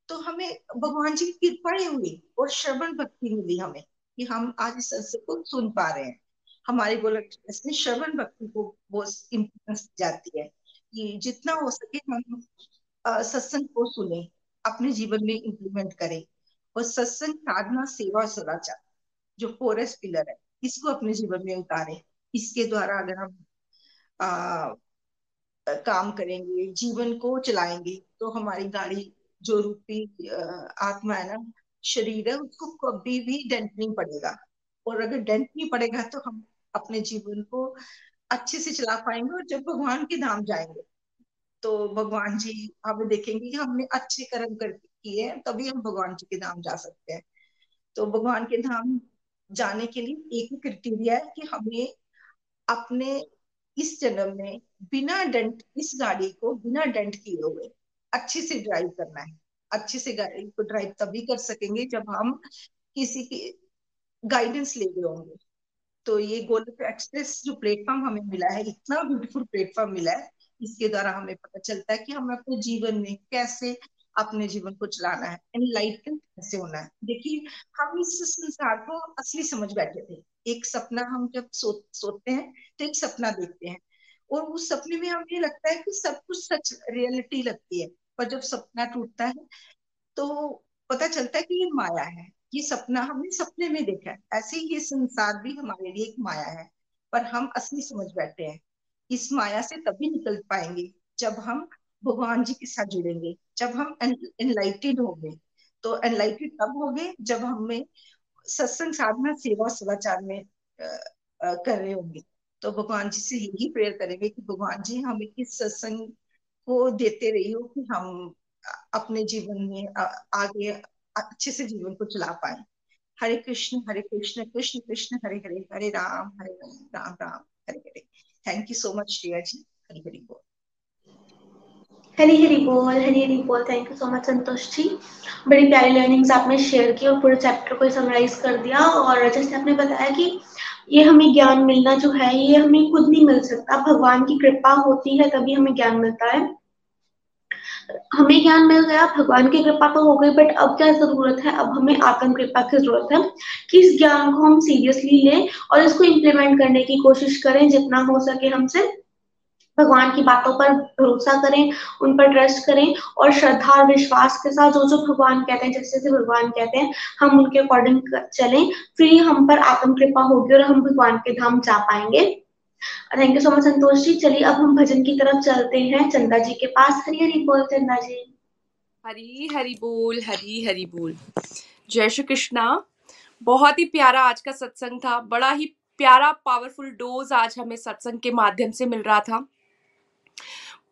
तो हमें भगवान जी की कृपा ही हुई और श्रवण भक्ति मिली हमें, कि हम आज इस सत्संग को सुन पा रहे हैं। हमारे गोलोक एक्सप्रेस में श्रवण भक्ति को बहुत इम्पोर्टेंस जाती है कि जितना हो सके हम सत्संग को सुने, अपने जीवन में इम्प्लीमेंट करें। और सत्संग साधना सेवा और सदाचार जो फोरेस्ट पिलर है इसको अपने जीवन में उतारे। इसके द्वारा अगर हम आ, काम करेंगे, जीवन को चलाएंगे तो हमारी गाड़ी जो रूपी आत्मा है ना, शरीर है, उसको कभी भी डेंट नहीं पड़ेगा। और अगर डेंट नहीं पड़ेगा तो हम अपने जीवन को अच्छे से चला पाएंगे। और जब भगवान के धाम जाएंगे तो भगवान जी हमें देखेंगे कि हमने अच्छे कर्म कर किए हैं, तभी हम भगवान जी के धाम जा सकते हैं। तो भगवान के धाम जाने के लिए एक ही क्राइटेरिया है कि हमें अपने इस जन्म में बिना डेंट, इस गाड़ी को बिना डेंट किए हुए अच्छे से ड्राइव करना है। अच्छे से गाड़ी को ड्राइव तभी कर सकेंगे जब हम किसी की गाइडेंस ले रहे होंगे। तो ये गोलोक एक्सप्रेस जो प्लेटफॉर्म हमें मिला है, इतना ब्यूटीफुल प्लेटफॉर्म मिला है, इसके द्वारा हमें पता चलता है कि हमें अपने जीवन में कैसे अपने जीवन को चलाना है, एनलाइटन कैसे होना है। देखिए, हम इस संसार को असली समझ बैठे थे। एक सपना, हम जब सो, सोते हैं तो एक सपना देखते हैं और उस सपने में हमें लगता है कि सब कुछ सच, रियलिटी लगती है। पर जब सपना टूटता है तो पता चलता है कि ये माया है, ये सपना हमने सपने में देखा है। ऐसे ही ये संसार भी हमारे लिए एक माया है, पर हम असली समझ बैठे हैं। इस माया से तभी निकल पाएंगे जब हम भगवान जी के साथ जुड़ेंगे, जब हम एनलाइटेड होंगे। तो एनलाइटेड तब होंगे जब हमें सत्संग साधना सेवा सदाचार में आ, आ, कर रहे होंगे। तो भगवान जी से यही प्रेयर करेंगे कि भगवान जी हमें किस सत्संग को देते रहियो कि हम अपने जीवन में आ, आगे अच्छे से जीवन को चला पाए। हरे कृष्ण हरे कृष्ण कृष्ण कृष्ण हरे हरे, हरे राम हरे Ram Ram Ram Hare Hare. Thank you so much Shreya ji. हरे हरि बोल। हरी हरी बोल, हरी हरी बोल। Thank you so much Santosh ji. बड़ी प्यारी लर्निंग्स आपने शेयर की और पूरे चैप्टर को समराइज कर दिया। और जैसे आपने बताया कि ये हमें ज्ञान मिलना जो है ये हमें खुद नहीं मिल सकता, भगवान की कृपा होती है तभी हमें ज्ञान मिलता है। हमें ज्ञान मिल गया, भगवान की कृपा तो हो गई, बट अब क्या जरूरत है? अब हमें आत्म कृपा की जरूरत है कि इस ज्ञान को हम सीरियसली लें और इसको इम्प्लीमेंट करने की कोशिश करें। जितना हो सके हमसे भगवान की बातों पर भरोसा करें, उन पर ट्रस्ट करें और श्रद्धा और विश्वास के साथ जो जो भगवान कहते हैं, जैसे जैसे भगवान कहते हैं हम उनके अकॉर्डिंग चलें। फिर हम पर आत्म कृपा होगी और हम भगवान के धाम जा पाएंगे। Thank you so much Santosh ji. चलिए अब हम भजन की तरफ चलते हैं चंदा जी के पास। हरी हरी बोल चंदा जी। हरी हरी बोल, हरी हरी बोल। जय श्री कृष्णा। बहुत ही प्यारा आज का सत्संग था, बड़ा ही प्यारा पावरफुल डोज आज हमें सत्संग के माध्यम से मिल रहा था।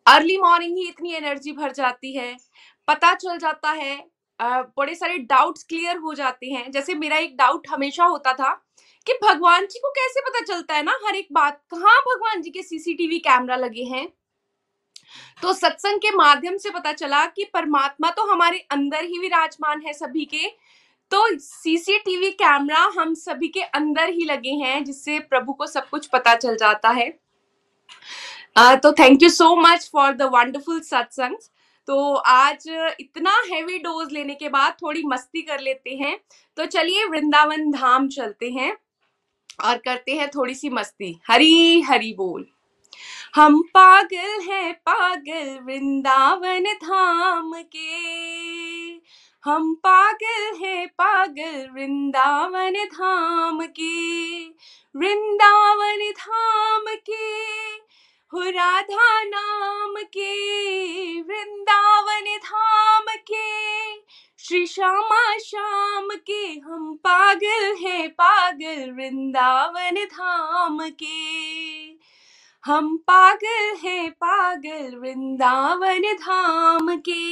अर्ली मॉर्निंग ही इतनी एनर्जी भर जाती है, पता चल जाता है, बड़े सारे डाउट्स क्लियर हो जाते हैं। जैसे मेरा एक डाउट हमेशा होता था कि भगवान जी को कैसे पता चलता है ना हर एक बात, कहाँ भगवान जी के सीसीटीवी कैमरा लगे हैं। तो सत्संग के माध्यम से पता चला कि परमात्मा तो हमारे अंदर ही विराजमान है सभी के, तो सीसीटीवी कैमरा हम सभी के अंदर ही लगे हैं, जिससे प्रभु को सब कुछ पता चल जाता है। Uh, तो thank you so much for the wonderful satsang. तो आज इतना हैवी डोज लेने के बाद थोड़ी मस्ती कर लेते हैं। तो चलिए वृंदावन धाम चलते हैं और करते हैं थोड़ी सी मस्ती। हरी हरी बोल। हम पागल हैं पागल वृंदावन धाम के, हम पागल हैं पागल वृंदावन धाम के, वृंदावन धाम के, हो राधा नाम के, वृंदावन धाम के, श्री श्यामा श्याम के। हम पागल हैं पागल वृंदावन धाम के, हम पागल हैं पागल वृंदावन धाम के,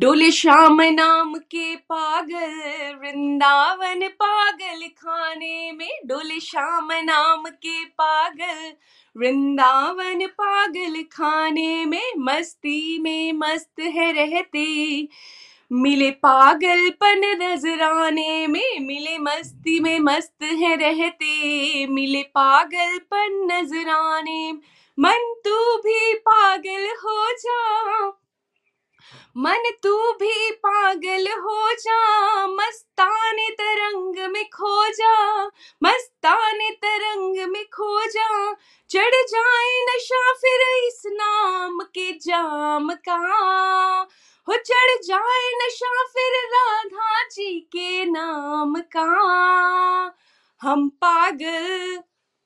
डोले श्याम नाम के पागल वृंदावन पागल खाने में, डोले श्याम नाम के पागल वृंदावन पागल खाने में, मस्ती में मस्त है रहते, मिले पागलपन नजराने में, मिले मस्ती में मस्त है रहते, मिले पागलपन नजराने, मन तू भी पागल हो जा, मन तू भी पागल हो जा, मस्ताने तरंग में खो जा, मस्ताने तरंग में खो जा, चढ़ जाए नशा फिर इस नाम के जाम का, हो चढ़ जाए नशा फिर राधा जी के नाम का। हम पागल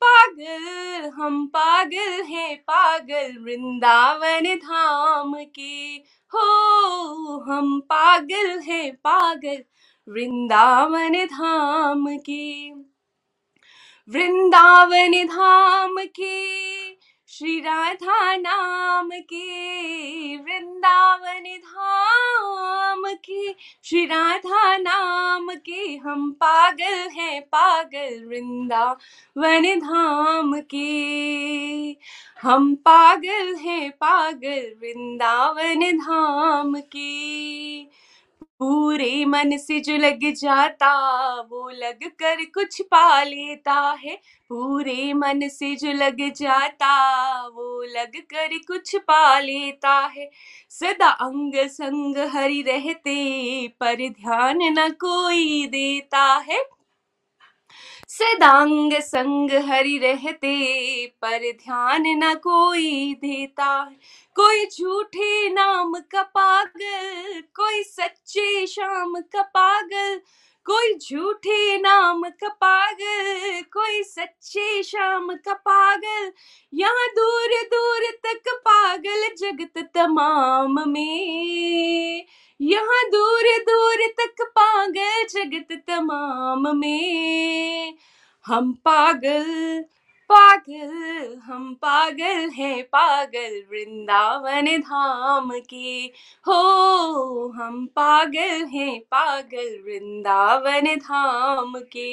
पागल हम पागल हैं पागल वृंदावन धाम के। हो हम पागल हैं पागल वृंदावन धाम के, वृंदावन धाम के, श्री राधा नाम के, वृंदावन धाम के, श्री राधा नाम के। हम पागल हैं पागल वृंदावन धाम के, हम पागल हैं पागल वृंदावन धाम के। पूरे मन से जो लग जाता वो लग कर कुछ पा लेता है, पूरे मन से जो लग जाता वो लग कर कुछ पा लेता है। सदा अंग संग हरि रहते पर ध्यान न कोई देता है, सदांग संग हरि रहते पर ध्यान न कोई देता है। कोई झूठे नाम का पागल, कोई सच्चे शाम का पागल, कोई झूठे नाम का पागल, कोई सच्चे शाम का पागल। यहाँ दूर दूर तक पागल जगत तमाम में, यहाँ दूर दूर तक पागल जगत तमाम में। हम पागल पागल हम पागल हैं पागल वृंदावन धाम के। हो हम पागल हैं पागल वृंदावन धाम के।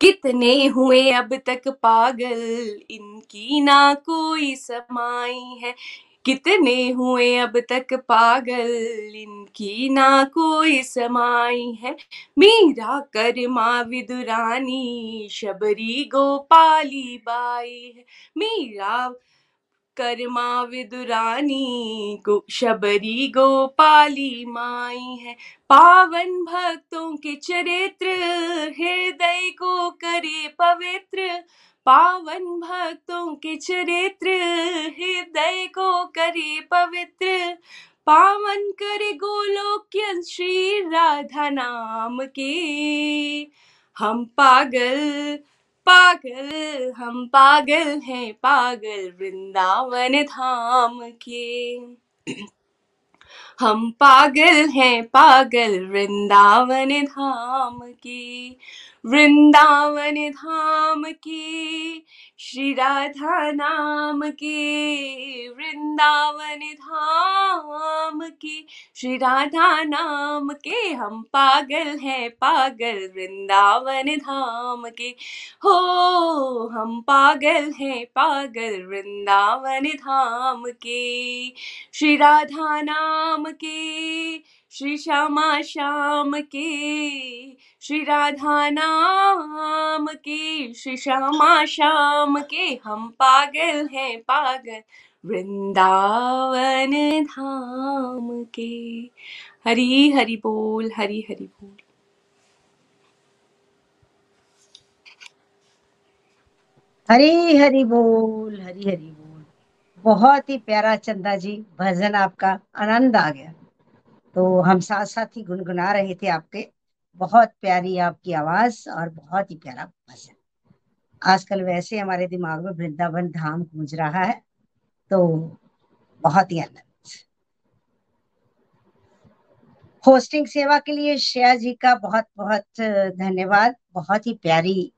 कितने हुए अब तक पागल इनकी ना कोई समाई है, कितने हुए अब तक पागल इनकी ना कोई समाई है। मीरा करमा विदुरानी शबरी गोपाली बाई है, मीरा करमा विदुरानी गो शबरी गोपाली माई है। पावन भक्तों के चरित्र हृदय को करे पवित्र, पावन भक्तों के चरित्र हृदय को करे पवित्र। पावन करे गोलोकियन श्री राधा नाम के। हम पागल पागल हम पागल हैं पागल वृंदावन धाम के। हम पागल हैं पागल वृंदावन धाम के, वृंदावन धाम के, श्री राधा नाम के, वृंदावन धाम के, श्री राधा नाम के। हम पागल हैं पागल वृंदावन धाम के। हो हम पागल हैं पागल वृंदावन धाम के, श्री राधा नाम के, श्री श्यामा श्याम के, श्री राधा नाम के, श्री श्यामा श्याम के। हम पागल हैं पागल वृंदावन धाम के। हरि हरि बोल, हरि हरि बोल। हरि हरि बोल, हरि हरि बोल। बहुत ही प्यारा चंदा जी भजन आपका, आनंद आ गया। तो हम साथ साथ ही गुनगुना रहे थे आपके, बहुत प्यारी आपकी आवाज और बहुत ही प्यारा भजन। आजकल वैसे हमारे दिमाग में वृंदावन धाम गूंज रहा है, तो बहुत ही आनंद। होस्टिंग सेवा के लिए श्रेया जी का बहुत बहुत धन्यवाद। बहुत ही प्यारी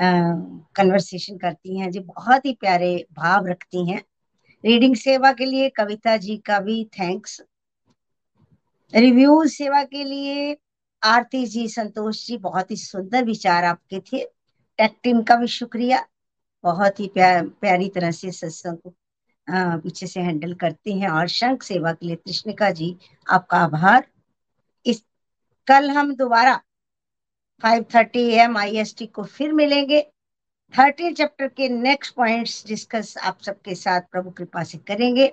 कन्वर्सेशन करती हैं जी, बहुत ही प्यारे भाव रखती हैं। रीडिंग सेवा के लिए कविता जी का भी थैंक्स। रिव्यू सेवा के लिए आरती जी, संतोष जी, बहुत ही सुंदर विचार आपके थे। टेक टीम का भी शुक्रिया, बहुत ही प्यार, प्यारी तरह से सत्संग को पीछे से हैंडल करते हैं। और शंख सेवा के लिए कृष्णिका जी, आपका आभार। इस कल हम दोबारा five thirty A M I S T को फिर मिलेंगे। थर्टीन चैप्टर के नेक्स्ट पॉइंट्स डिस्कस आप सबके साथ प्रभु कृपा से करेंगे।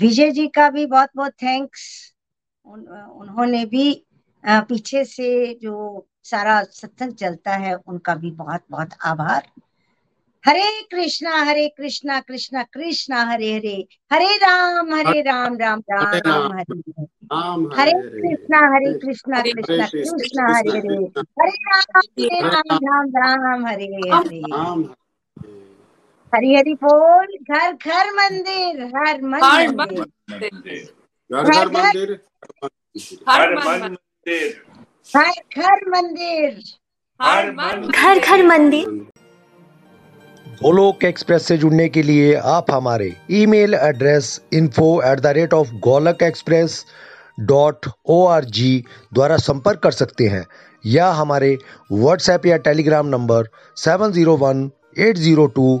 विजय जी का भी बहुत बहुत थैंक्स। उन, उन्होंने भी पीछे से जो सारा सत्संग चलता है उनका भी बहुत बहुत आभार। हरे कृष्णा हरे कृष्णा कृष्णा कृष्णा हरे हरे, हरे राम हरे राम राम राम हरे हरे, हरे कृष्णा हरे कृष्णा कृष्णा कृष्णा हरे हरे, हरे राम हरे राम राम राम हरे हरे, हरि हरि बोल। घर घर मंदिर, हर मंदिर, घर घर मंदिर, हर मंदिर, हर घर मंदिर, घर घर मंदिर। गोलोक एक्सप्रेस से जुड़ने के लिए आप हमारे email address info at the rate of Golok express dot O R G द्वारा संपर्क कर सकते हैं या हमारे व्हाट्सएप या Telegram number seven zero one eight zero to